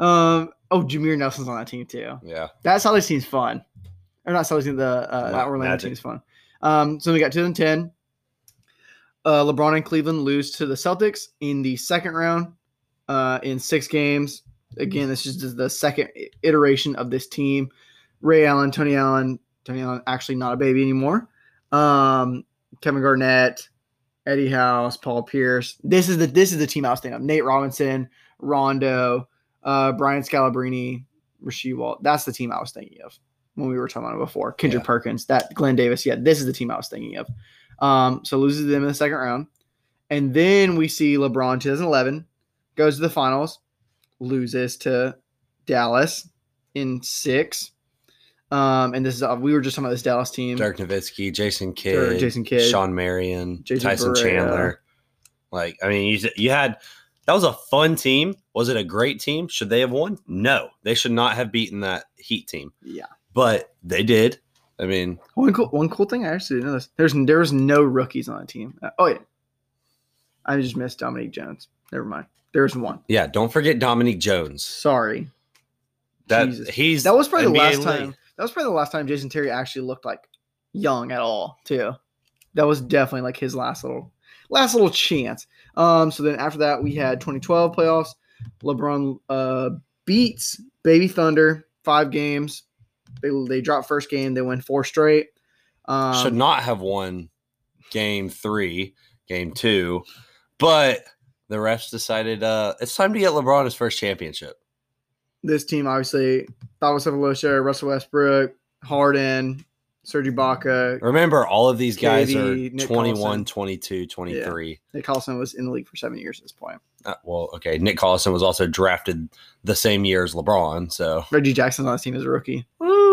Um. Oh, Jameer Nelson's on that team too. Yeah. That Celtics team's fun, or not Celtics team. The uh, that Orlando team's fun. Um, so we got two thousand ten. Uh, LeBron and Cleveland lose to the Celtics in the second round uh, in six games. Again, this is just the second iteration of this team. Ray Allen, Tony Allen, Tony Allen actually not a baby anymore. Um, Kevin Garnett, Eddie House, Paul Pierce. This is the this is the team I was thinking of. Nate Robinson, Rondo, uh, Brian Scalabrine, Rasheed Wallace. That's the team I was thinking of when we were talking about it before. Kendrick yeah. Perkins, that Glenn Davis. Yeah, this is the team I was thinking of. Um, so loses to them in the second round. And then we see LeBron twenty eleven, goes to the finals, loses to Dallas in six. Um, and this is uh, we were just talking about this Dallas team. Dirk Nowitzki, Jason Kidd, Jason Kidd, Sean Marion, Jason Tyson Barrera. Chandler. Like, I mean, you, you had – that was a fun team. Was it a great team? Should they have won? No. They should not have beaten that Heat team. Yeah. But they did. I mean, one cool one cool thing I actually didn't know this. There's there was no rookies on the team. Uh, oh yeah, I just missed Dominique Jones. Never mind. There's one. Yeah, don't forget Dominique Jones. Sorry. That Jesus. he's that was probably N B A the last league. time. That was probably the last time Jason Terry actually looked like young at all too. That was definitely like his last little last little chance. Um. So then after that we had twenty twelve playoffs. LeBron uh beats Baby Thunder five games. They they dropped first game. They win four straight. Um, Should not have won game three, game two. But the refs decided uh, it's time to get LeBron his first championship. This team obviously thought was Cephalosha, Russell Westbrook, Harden, Serge Ibaka. Remember, all of these guys Katie, are Nick twenty-one, Collison. twenty-two, twenty-three. Yeah. Nick Collison was in the league for seven years at this point. Uh, well, okay. Nick Collison was also drafted the same year as LeBron. So Reggie Jackson's on his team as a rookie. Woo!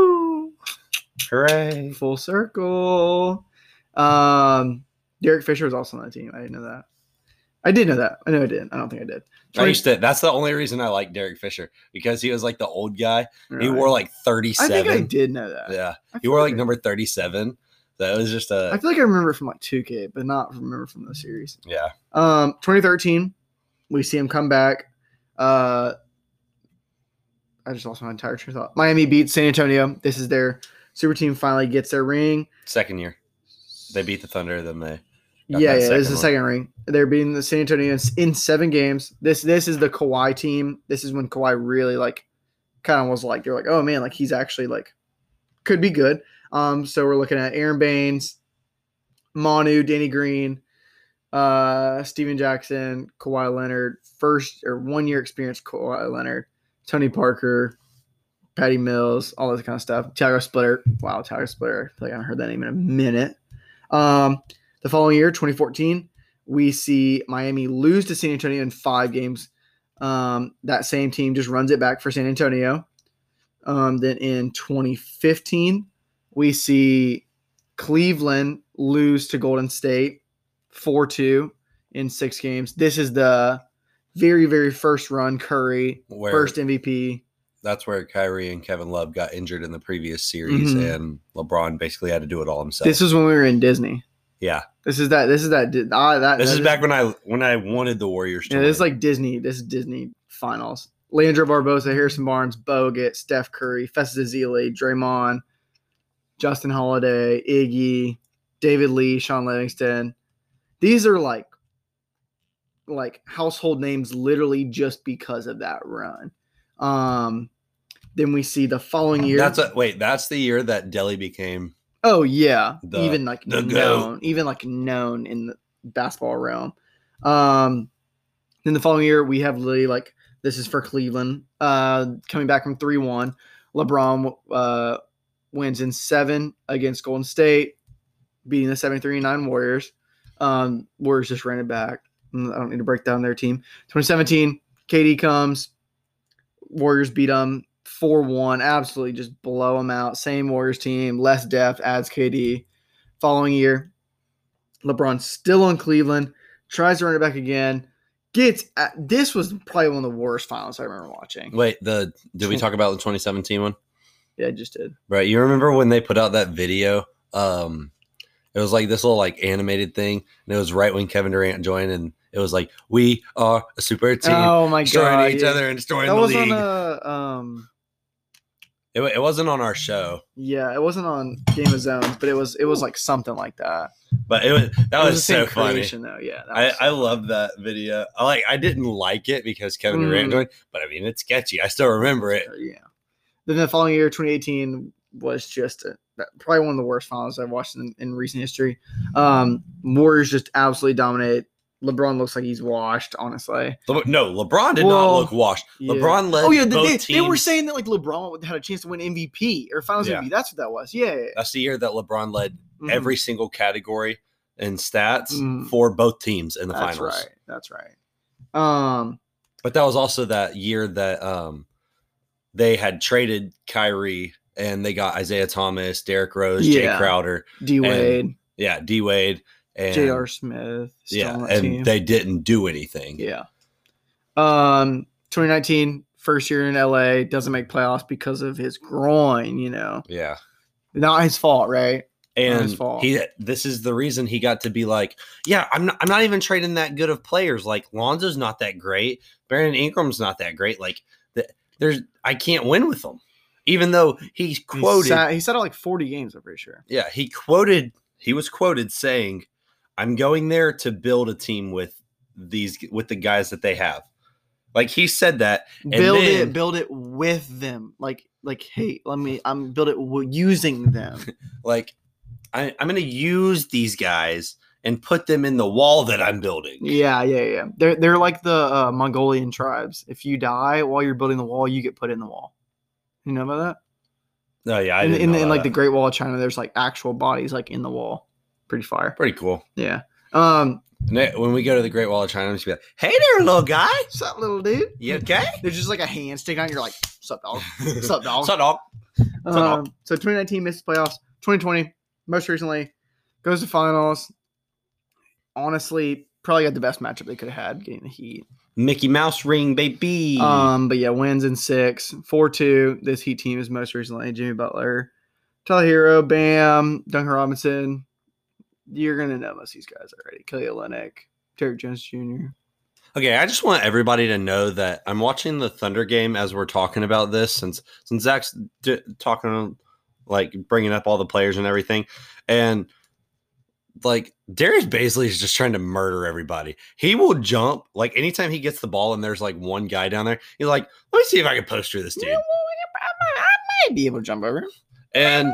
Hooray! Full circle. Um, Derek Fisher was also on that team. I didn't know that. I did know that. I know I didn't. I don't think I did. twenty- I used to, that's the only reason I like Derek Fisher, because he was like the old guy. Right. He wore like thirty-seven. I think I did know that. Yeah. He wore like, like number thirty-seven. That was just a. I feel like I remember from like two K, but not remember from the series. Yeah. Um, twenty thirteen, we see him come back. Uh, I just lost my entire train of thought. Miami beats San Antonio. This is their super team finally gets their ring. Second year. They beat the Thunder, then they. Yeah, yeah, this is the second ring. They're beating the San Antonio in seven games. This this is the Kawhi team. This is when Kawhi really like kind of was like, they're like, oh man, like he's actually like could be good. Um, so we're looking at Aaron Baines, Manu, Danny Green, uh, Steven Jackson, Kawhi Leonard, first or one year experience Kawhi Leonard, Tony Parker, Patty Mills, all this kind of stuff. Tiago Splitter. Wow, Tiago Splitter. I feel like I haven't heard that name in a minute. Um The following year, twenty fourteen, we see Miami lose to San Antonio in five games. Um, that same team just runs it back for San Antonio. Um, then in twenty fifteen, we see Cleveland lose to Golden State four two in six games. This is the very, very first run Curry, where, first M V P. That's where Kyrie and Kevin Love got injured in the previous series, mm-hmm. and LeBron basically had to do it all himself. This is when we were in Disney. Yeah, this is that. This is that. Uh, that this that, is back when I when I wanted the Warriors to. Yeah, this is like Disney. This is Disney finals. Leandro Barbosa, Harrison Barnes, Bogut, Steph Curry, Festus Ezeli, Draymond, Justin Holiday, Iggy, David Lee, Sean Livingston. These are like like household names, literally just because of that run. Um, then we see the following year. That's a, wait. That's the year that Dele became. Oh yeah, the, even like known, goat. even like known in the basketball realm. Um, then the following year, we have literally like this is for Cleveland, uh, coming back from three one. LeBron uh, wins in seven against Golden State, beating the seventy-three nine Warriors. Um, Warriors just ran it back. I don't need to break down their team. twenty seventeen, K D comes, Warriors beat them four one, absolutely just blow them out. Same Warriors team, less depth, adds K D. Following year, LeBron still on Cleveland, tries to run it back again. Gets at, this was probably one of the worst finals I remember watching. Wait, the did we talk about the twenty seventeen one? Yeah, I just did. Right, you remember when they put out that video? Um, it was like this little like animated thing, and it was right when Kevin Durant joined, and it was like we are a super team. Oh my god, destroying each yeah. other and destroying that the was league. On a, um, It, it wasn't on our show. Yeah, it wasn't on Game of Zones, but it was it was like something like that. But it was that it was, was so funny. Though. Yeah, that I, so I love that video. I like I didn't like it because Kevin Durant joined, mm. but I mean it's sketchy. I still remember it. Yeah. Then the following year, twenty eighteen, was just a, probably one of the worst finals I've watched in, in recent history. Um, Warriors just absolutely dominate. LeBron looks like he's washed, honestly. Le- no, LeBron did well, not look washed. Yeah. LeBron led oh, yeah, both they, teams. They were saying that like LeBron had a chance to win M V P or Finals yeah. M V P. That's what that was. Yeah, yeah. That's the year that LeBron led mm. every single category in stats mm. for both teams in the That's finals. That's right. That's right. Um, but that was also that year that um, they had traded Kyrie and they got Isaiah Thomas, Derrick Rose, yeah. Jay Crowder. D-Wade. And, yeah, D-Wade. J R. Smith. Yeah, and team. They didn't do anything. Yeah. Um, twenty nineteen, first year in L A, doesn't make playoffs because of his groin, you know. Yeah. Not his fault, right? And Not his fault. He, this is the reason he got to be like, yeah, I'm not, I'm not even trading that good of players. Like, Lonzo's not that great. Brandon Ingram's not that great. Like, the, there's I can't win with them. Even though he's quoted. He sat, he sat out like forty games, I'm pretty sure. Yeah, he quoted. He was quoted saying, I'm going there to build a team with these with the guys that they have. Like he said that. And build then, it, build it with them. Like, like, hey, let me. I'm build it w- using them. Like, I, I'm going to use these guys and put them in the wall that I'm building. Yeah, yeah, yeah. They're they're like the uh, Mongolian tribes. If you die while you're building the wall, you get put in the wall. You know about that? Oh yeah, I in, didn't in, know in like that. The Great Wall of China, there's like actual bodies like in the wall. Pretty fire. Pretty cool. Yeah. Um, when we go to the Great Wall of China, I'm just be like, hey there, little guy. What's up, little dude? You okay? There's just like a hand sticking out. You're like, what's up, dog? What's up, dog? What's up, dog? Um, dog? So twenty nineteen missed playoffs. twenty twenty, most recently, goes to finals. Honestly, probably got the best matchup they could have had, getting the Heat. Mickey Mouse ring, baby. Um, but yeah, wins in six. four two. This Heat team is most recently Jimmy Butler, Tyler Hero, Bam, Duncan Robinson. You're going to know most of these guys already. Kelly Olynyk, Derrick Jones Junior Okay, I just want everybody to know that I'm watching the Thunder game as we're talking about this, since since Zach's d- talking, like, bringing up all the players and everything. And, like, Darius Bazley is just trying to murder everybody. He will jump. Like, anytime he gets the ball and there's, like, one guy down there, he's like, let me see if I can poster this dude. I might be able to jump over him. And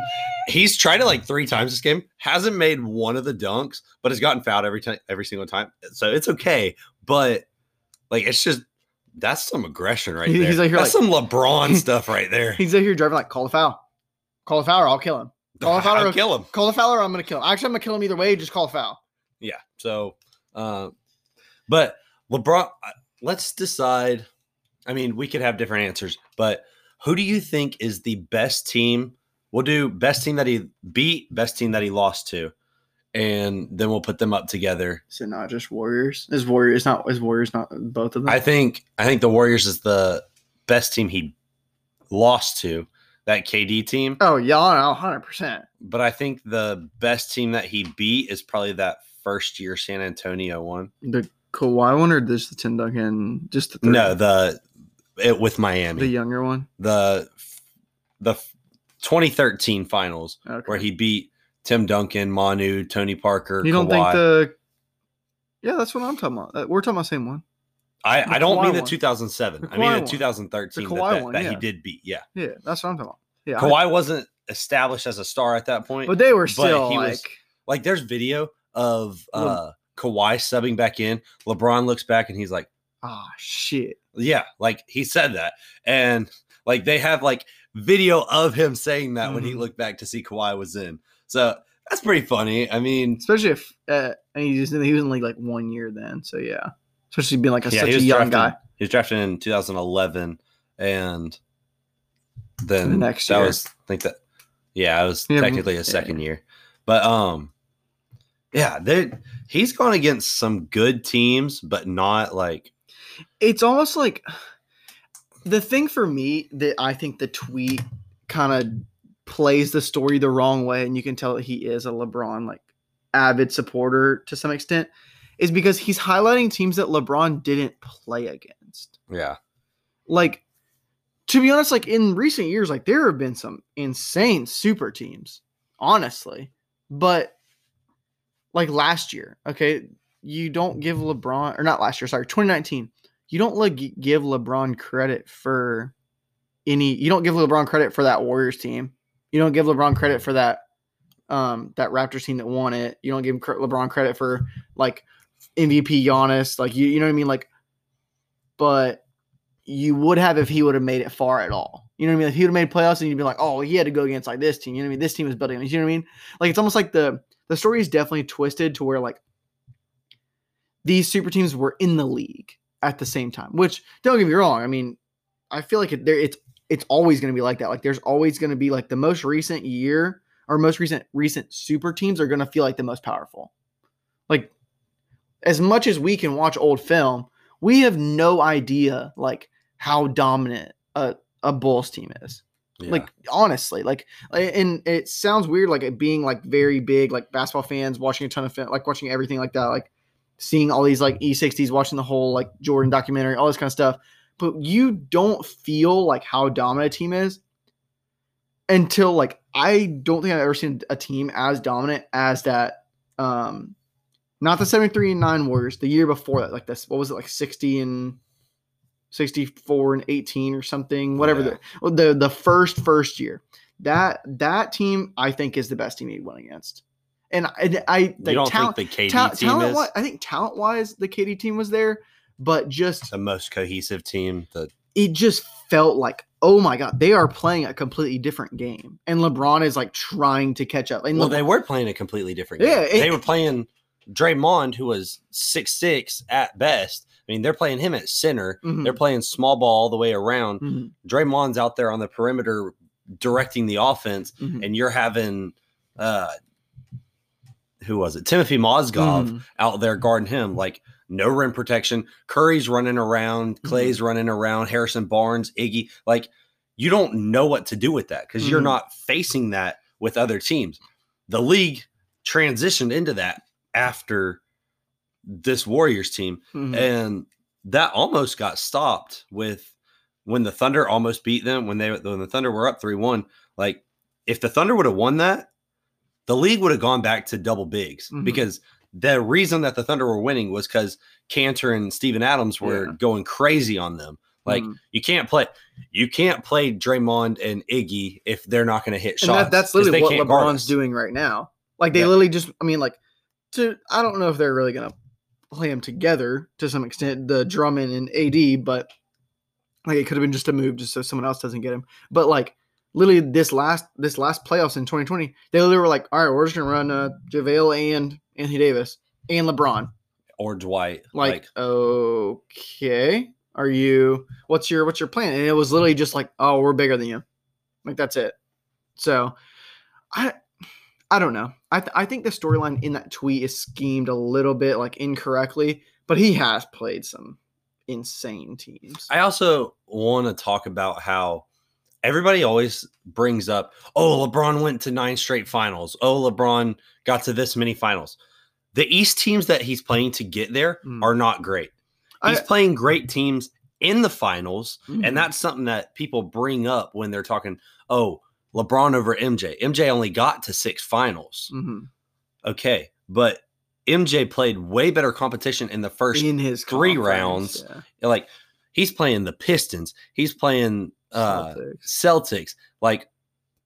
he's tried it like three times this game, hasn't made one of the dunks, but has gotten fouled every time, every single time. So it's okay, but like it's just that's some aggression right he's there. Like, that's like, some LeBron stuff right there. He's like here driving like call a foul, call a foul or I'll kill him. Call a foul or I'll kill him. Call a foul or I'm gonna kill him. Actually, I'm gonna kill him either way. Just call a foul. Yeah. So, uh, but LeBron, let's decide. I mean, we could have different answers, but who do you think is the best team? We'll do best team that he beat, best team that he lost to, and then we'll put them up together. So not just Warriors. Is Warriors not is Warriors not both of them? I think I think the Warriors is the best team he lost to, that K D team. Oh yeah, one hundred percent. But I think the best team that he beat is probably that first year San Antonio one. The Kawhi one or just the Tim Duncan? Just the third? No, the it with Miami. The younger one. The the. twenty thirteen finals, okay, where he beat Tim Duncan, Manu, Tony Parker. You don't Kawhi. Think the yeah, that's what I'm talking about. We're talking about the same one. I, the I don't Kawhi mean the one. two thousand seven. The I mean the one. twenty thirteen the that, that, one, yeah. that he did beat. Yeah, yeah, that's what I'm talking about. Yeah, Kawhi I, wasn't established as a star at that point, but they were still he like was, like there's video of uh, Kawhi subbing back in. LeBron looks back and he's like, "Ah, oh, shit." Yeah, like he said that, and like they have like. Video of him saying that mm-hmm. when he looked back to see Kawhi was in, so that's pretty funny. I mean, especially if uh, and he just he was in like like one year then, so yeah. Especially being like a, yeah, such a young drafted, guy. He was drafted in two thousand eleven, and then the next that year. was I think that yeah, it was yeah, technically a second yeah. year, but um, yeah, they he's gone against some good teams, but not like it's almost like. The thing for me that I think the tweet kind of plays the story the wrong way, and you can tell that he is a LeBron like avid supporter to some extent, is because he's highlighting teams that LeBron didn't play against. Yeah. Like, to be honest, like in recent years, like there have been some insane super teams, honestly. But like last year, okay, you don't give LeBron – or not last year, sorry, twenty nineteen – You don't like give LeBron credit for any. You don't give LeBron credit for that Warriors team. You don't give LeBron credit for that um, that Raptors team that won it. You don't give LeBron credit for like M V P Giannis. Like you, you know what I mean. Like, but you would have if he would have made it far at all. You know what I mean. If he would have made playoffs, and you'd be like, oh, he had to go against like this team. You know what I mean. This team is building. You know what I mean. Like it's almost like the the story is definitely twisted to where like these super teams were in the league at the same time, which don't get me wrong. I mean, I feel like it, there it's it's always going to be like that. Like there's always going to be like the most recent year or most recent recent super teams are going to feel like the most powerful. Like as much as we can watch old film, we have no idea like how dominant a, a Bulls team is. Yeah. Like honestly, like and it sounds weird like it being like very big like basketball fans watching a ton of film, like watching everything like that, like seeing all these like E sixties, watching the whole like Jordan documentary, all this kind of stuff. But you don't feel like how dominant a team is until like, I don't think I've ever seen a team as dominant as that. Um, not the seventy-three and nine Warriors, the year before that, like this, what was it? Like sixty and sixty-four and eighteen or something, whatever yeah. the, the, the first, first year that, that team, I think is the best team he went against. And I, I like, you don't talent, think the K D ta- team is? Wise, I think talent-wise, the K D team was there, but just the most cohesive team. The it just felt like, oh my god, they are playing a completely different game, and LeBron is like trying to catch up. And well, LeBron, they were playing a completely different game. Yeah, it, they were playing Draymond, who was six six at best. I mean, they're playing him at center. Mm-hmm. They're playing small ball all the way around. Mm-hmm. Draymond's out there on the perimeter directing the offense, mm-hmm. and you're having. uh who was it? Timothy Mozgov mm. out there guarding him. Like, no rim protection. Curry's running around. Clay's mm-hmm. running around. Harrison Barnes, Iggy. Like, you don't know what to do with that because mm-hmm. you're not facing that with other teams. The league transitioned into that after this Warriors team. Mm-hmm. And that almost got stopped with when the Thunder almost beat them, when they when the Thunder were up three one. Like, if the Thunder would have won that, the league would have gone back to double bigs mm-hmm. because the reason that the Thunder were winning was because Cantor and Steven Adams were yeah. going crazy on them. Like mm-hmm. you can't play, you can't play Draymond and Iggy if they're not going to hit shots. And that, that's literally what LeBron's doing right now. Like they yeah. literally just, I mean, like, to I don't know if they're really going to play them together to some extent, the Drummond and A D, but like it could have been just a move just so someone else doesn't get him. But like literally this last this last playoffs in twenty twenty, they literally were like, all right, we're just going to run uh, JaVale and Anthony Davis and LeBron or Dwight. Like, like okay. Are you, what's your, what's your plan? And it was literally just like, oh, we're bigger than you. Like, that's it. So I, I don't know. I th- I think the storyline in that tweet is schemed a little bit like incorrectly, but he has played some insane teams. I also want to talk about how everybody always brings up, oh, LeBron went to nine straight finals. Oh, LeBron got to this many finals. The East teams that he's playing to get there mm. are not great. He's playing great teams in the finals, mm-hmm. and that's something that people bring up when they're talking, oh, LeBron over M J. M J only got to six finals. Mm-hmm. Okay, but M J played way better competition in the first in his three rounds. Yeah. Like, he's playing the Pistons. He's playing uh, Celtics. Celtics. Like,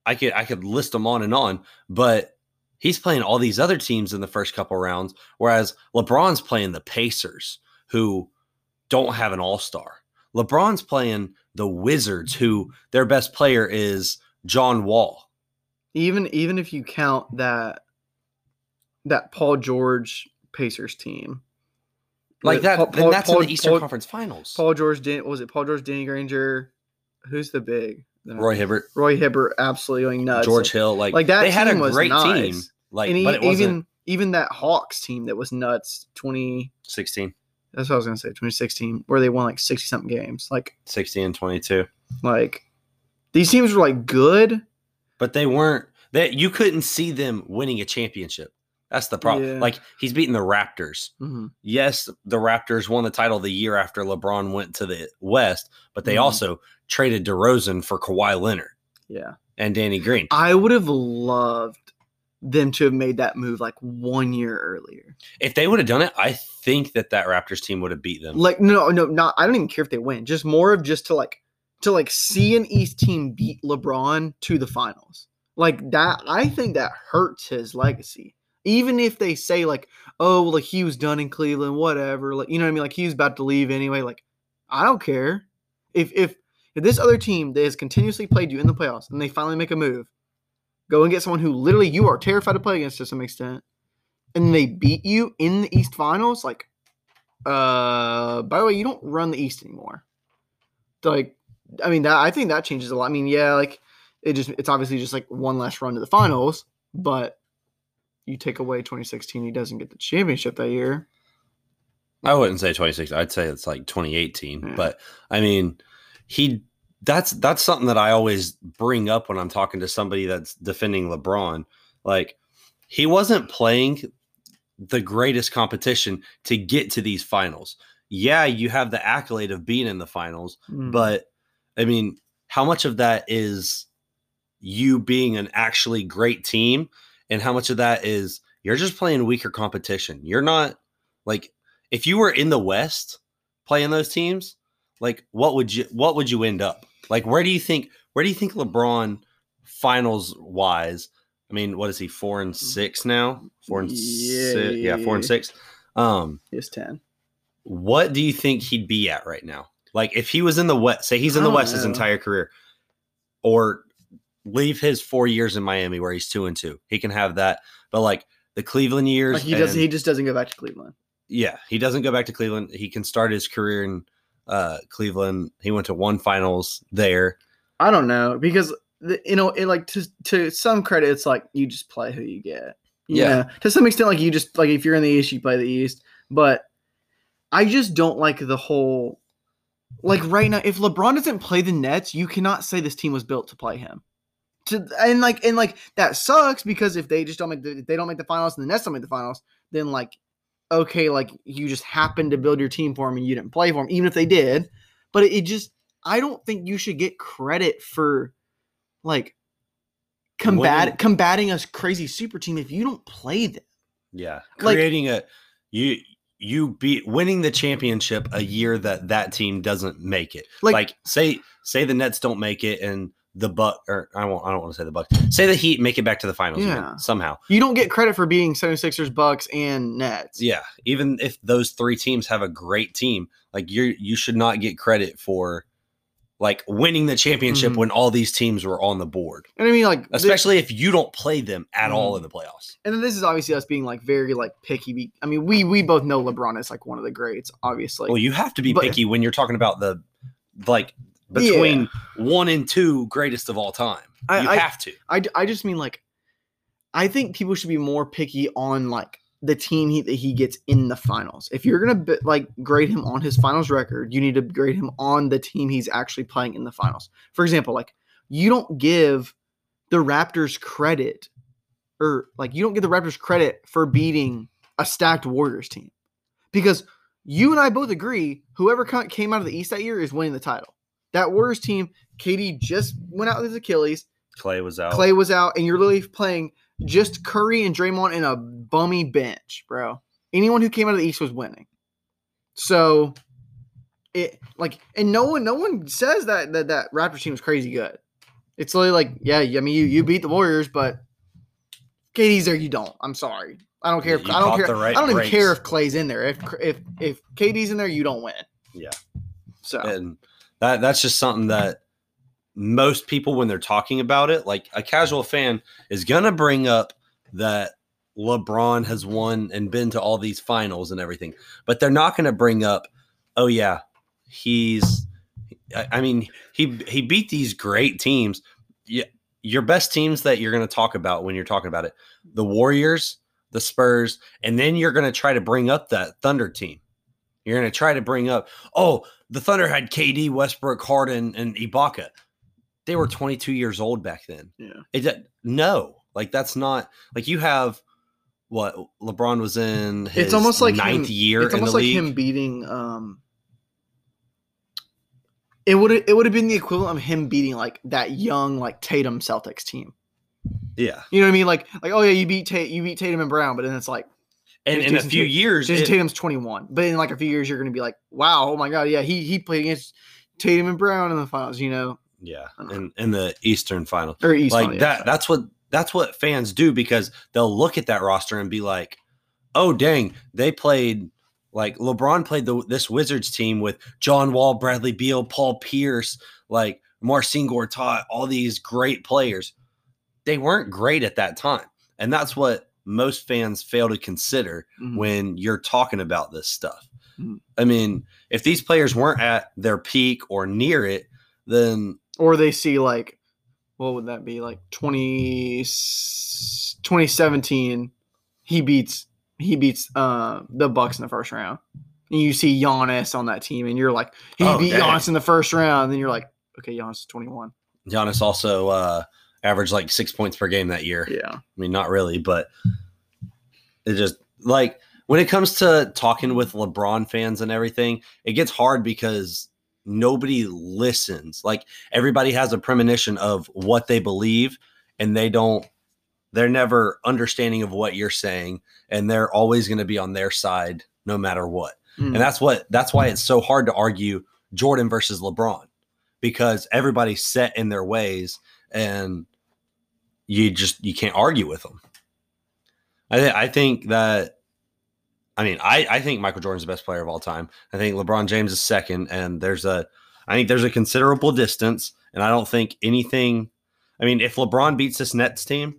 I could, I could list them on and on, but he's playing all these other teams in the first couple rounds, whereas LeBron's playing the Pacers, who don't have an all-star. LeBron's playing the Wizards, who their best player is John Wall. Even even if you count that that Paul George Pacers team, like that, Paul, Paul, that's Paul, in the Eastern Paul, Conference Finals. Paul George, Dan, was it Paul George, Danny Granger? Who's the big? Roy Hibbert. Roy Hibbert, absolutely nuts. George like, Hill, like, like that. They had a great nice. team, like, and but it wasn't, even even that Hawks team that was nuts. twenty sixteen. That's what I was going to say, twenty sixteen, where they won like sixty-something games. Like sixty and twenty-two. Like, these teams were like good. But they weren't – that you couldn't see them winning a championship. That's the problem. Yeah. Like, he's beating the Raptors. Mm-hmm. Yes, the Raptors won the title the year after LeBron went to the West, but they mm-hmm. also traded DeRozan for Kawhi Leonard. Yeah. And Danny Green. I would have loved them to have made that move like one year earlier. If they would have done it, I think that that Raptors team would have beat them. Like, no, no, not. I don't even care if they win. Just more of just to like, to like see an East team beat LeBron to the finals. Like that, I think that hurts his legacy. Even if they say like, oh, well, like he was done in Cleveland, whatever. Like, you know what I mean? Like he was about to leave anyway. Like, I don't care. If, if, if this other team that has continuously played you in the playoffs and they finally make a move, go and get someone who literally you are terrified to play against to some extent, and they beat you in the East Finals. Like, uh, by the way, you don't run the East anymore. Like, I mean, that I think that changes a lot. I mean, yeah, like it just it's obviously just like one last run to the finals, but you take away twenty sixteen, he doesn't get the championship that year. I wouldn't say twenty sixteen. I'd say it's like twenty eighteen. Yeah. But I mean, he. That's that's something that I always bring up when I'm talking to somebody that's defending LeBron. Like, he wasn't playing the greatest competition to get to these finals. Yeah, you have the accolade of being in the finals, mm. but, I mean, how much of that is you being an actually great team and how much of that is you're just playing weaker competition? You're not, like, if you were in the West playing those teams, like, what would you what would you end up? Like, where do you think where do you think LeBron finals wise? I mean, what is he, four and six now? Four and yeah. six, yeah, four and six. Um, he's ten. What do you think he'd be at right now? Like, if he was in the West, say he's in the West know. his entire career, or leave his four years in Miami where he's two and two, he can have that. But like the Cleveland years, like he does he just doesn't go back to Cleveland. Yeah, he doesn't go back to Cleveland. He can start his career in Uh, Cleveland. He went to one finals there. I don't know because the, you know, it like to to some credit, it's like you just play who you get. Yeah. You know, to some extent, like you just like if you're in the East, you play the East. But I just don't like the whole like right now. If LeBron doesn't play the Nets, you cannot say this team was built to play him. To and like and like that sucks because if they just don't make the, if they don't make the finals and the Nets don't make the finals, then like okay, like you just happened to build your team for him and you didn't play for him, even if they did. But it, it just I don't think you should get credit for like. Combat, combating a crazy super team if you don't play them. Yeah. Like, Creating a you you beat winning the championship a year that that team doesn't make it. Like, like say say the Nets don't make it and the Buck or I won't I don't want to say the Bucks. Say the Heat make it back to the finals yeah. again, somehow. You don't get credit for being seventy-sixers, Bucks and Nets. Yeah. Even if those three teams have a great team, like you you should not get credit for like winning the championship mm-hmm. when all these teams were on the board. And I mean, like, especially this, if you don't play them at mm-hmm. all in the playoffs. And then this is obviously us being like very like picky. I mean, we, we both know LeBron is like one of the greats, obviously. Well, you have to be but, picky when you're talking about the like between yeah. one and two greatest of all time. I, you I, have to. I, I just mean like, I think people should be more picky on like the team he, that he gets in the finals. If you're going to like grade him on his finals record, you need to grade him on the team he's actually playing in the finals. For example, like you don't give the Raptors credit or like you don't give the Raptors credit for beating a stacked Warriors team because you and I both agree whoever came out of the East that year is winning the title. That Warriors team, K D just went out with his Achilles. Clay was out. Clay was out and you're literally playing just Curry and Draymond in a bummy bench, bro. Anyone who came out of the East was winning. So, it like, and no one, no one says that that that Raptors team is crazy good. It's literally like, yeah, I mean, you you beat the Warriors, but K D's there, you don't. I'm sorry, I don't care. If, I don't care. Right I don't even breaks. care if Klay's in there. If if if K D's in there, you don't win. Yeah. So and that that's just something that. Most people, when they're talking about it, like a casual fan is going to bring up that LeBron has won and been to all these finals and everything, but they're not going to bring up, oh yeah, he's, I mean, he, he beat these great teams. Yeah. Your best teams that you're going to talk about when you're talking about it, the Warriors, the Spurs, and then you're going to try to bring up that Thunder team. You're going to try to bring up, oh, the Thunder had K D, Westbrook, Harden, and Ibaka. They were twenty-two years old back then. Yeah. It, no, like that's not like you have what LeBron was in his it's almost like ninth him, year. It's in almost the like league. Him beating. Um, it would it would have been the equivalent of him beating like that young like Tatum Celtics team. Yeah, you know what I mean. Like like oh yeah, you beat Tate, you beat Tatum and Brown, but then it's like and in a few Tatum, years, Jason it, Tatum's twenty-one, but in like a few years you're going to be like wow, oh my god, yeah, he he played against Tatum and Brown in the finals, you know. Yeah, in, in the Eastern Final. Or East like final, that. Yeah. That's what that's what fans do because they'll look at that roster and be like, "Oh dang, they played like LeBron played the this Wizards team with John Wall, Bradley Beal, Paul Pierce, like Marcin Gortat, all these great players. They weren't great at that time, and that's what most fans fail to consider mm-hmm. when you're talking about this stuff. Mm-hmm. I mean, if these players weren't at their peak or near it, then or they see like, what would that be like twenty, twenty seventeen, he beats he beats uh, the Bucks in the first round. And you see Giannis on that team and you're like, he oh, beat dang. Giannis in the first round. And then you're like, okay, Giannis is twenty-one. Giannis also uh, averaged like six points per game that year. Yeah. I mean, not really, but it just like when it comes to talking with LeBron fans and everything, it gets hard because nobody listens. Like everybody has a premonition of what they believe and they don't, they're never understanding of what you're saying. And they're always going to be on their side no matter what. Mm. And that's what, that's why it's so hard to argue Jordan versus LeBron because everybody's set in their ways and you just, you can't argue with them. I, th- I think that, I mean, I, I think Michael Jordan's the best player of all time. I think LeBron James is second, and there's a, I think there's a considerable distance, and I don't think anything. I mean, if LeBron beats this Nets team,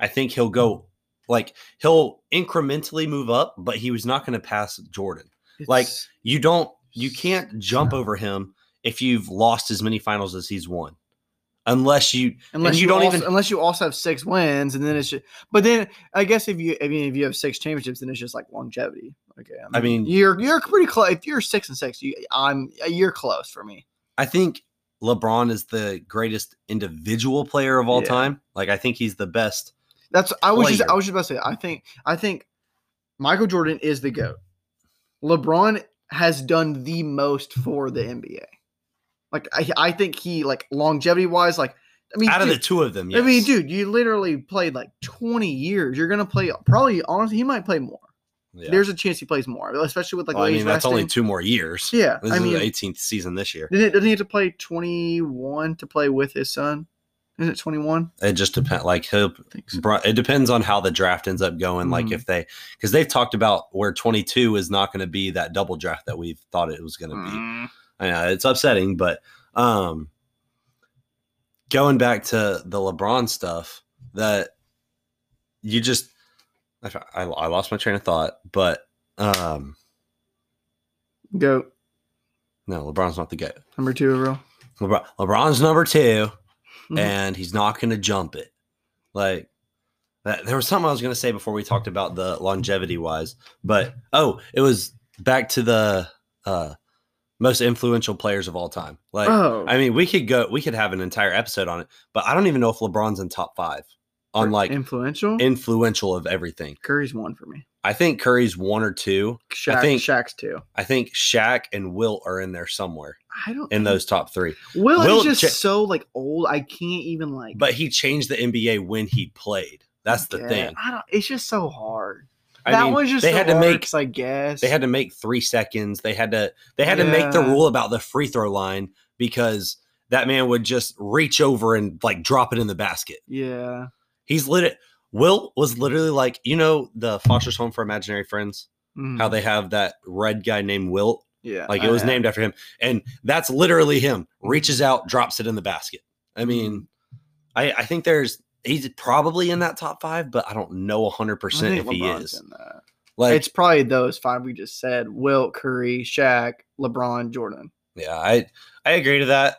I think he'll go, like he'll incrementally move up, but he was not going to pass Jordan. It's, like you don't, you can't jump over him if you've lost as many finals as he's won. unless you unless you, you don't also, even unless you also have six wins, and then it's just. But then I guess if you I mean if you have six championships, then it's just like longevity. Okay, I mean, I mean you're you're pretty close. If you're six and six, you I'm you're close for me. I think LeBron is the greatest individual player of all yeah. time. Like I think he's the best. That's I was player. just I was just about to say. I think I think Michael Jordan is the GOAT. LeBron has done the most for the N B A. Like, I, I think he, like, longevity-wise, like, I mean, out dude, of the two of them, yes. I mean, dude, you literally played, like, twenty years. You're going to play, probably, honestly, he might play more. Yeah. There's a chance he plays more, especially with, like, well, I mean, that's resting. Only two more years. Yeah. This I is mean, the eighteenth season this year. Doesn't he have to play twenty-one to play with his son? Is it twenty-one? It just depends. Like, he'll, so. It depends on how the draft ends up going. Mm-hmm. Like, if they, because they've talked about where twenty-two is not going to be that double draft that we thought it was going to mm. be. I know it's upsetting, but um, going back to the LeBron stuff, that you just, I, I, I lost my train of thought, but um, GOAT. No, LeBron's not the GOAT. Number two overall. LeBron, LeBron's number two, mm-hmm. and he's not going to jump it. Like that, there was something I was going to say before we talked about the longevity wise, but oh, it was back to the. Uh, Most influential players of all time. Like, oh. I mean, we could go, we could have an entire episode on it, but I don't even know if LeBron's in top five on like influential, influential of everything. Curry's one for me. I think Curry's one or two. Shaq, I think Shaq's two. I think Shaq and Will are in there somewhere. I don't in those top three. Will, Will is just cha- so like old. I can't even like. But he changed the N B A when he played. That's the yeah, thing. I don't. It's just so hard. I that mean, was just they so had to make, I guess. They had to make three seconds. They had to they had yeah. to make the rule about the free throw line because that man would just reach over and like drop it in the basket. Yeah. He's lit Will was literally like, you know, the Foster's Home for Imaginary Friends, mm. how they have that red guy named Wilt. Yeah. Like it was named after him. And that's literally him. Reaches out, drops it in the basket. I mean, I, I think there's he's probably in that top five, but I don't know one hundred percent if LeBron's he is. In that. Like it's probably those five we just said: Wilt, Curry, Shaq, LeBron, Jordan. Yeah, I I agree to that.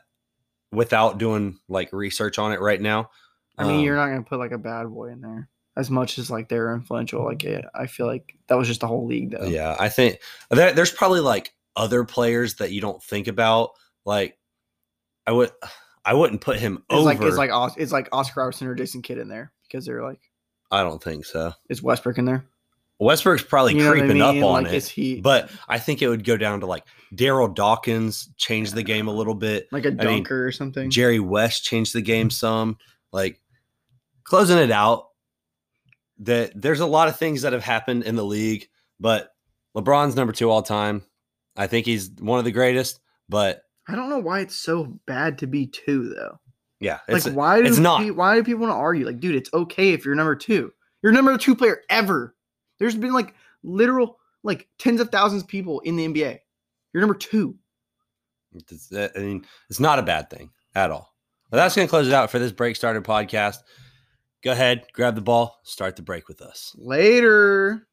Without doing like research on it right now, I mean, um, you're not gonna put like a bad boy in there as much as like they're influential. Like yeah, I feel like that was just the whole league, though. Yeah, I think there, there's probably like other players that you don't think about. Like I would. I wouldn't put him it's over. Like, it's like it's like Oscar Robertson or Jason Kidd in there because they're like. I don't think so. Is Westbrook in there? Westbrook's probably you know creeping I mean? up on like, it, he, but I think it would go down to like Daryl Dawkins changed the game a little bit, like a dunker I mean, or something. Jerry West changed the game some. Like closing it out, that there's a lot of things that have happened in the league, but LeBron's number two all time. I think he's one of the greatest, but. I don't know why it's so bad to be two, though. Yeah. It's, like, why do it's not. People, why do people want to argue? Like, dude, it's okay if you're number two. You're number two player ever. There's been, like, literal, like, tens of thousands of people in the N B A. You're number two. It's, I mean, it's not a bad thing at all. Well, that's going to close it out for this Break Starter podcast. Go ahead, grab the ball, start the break with us. Later.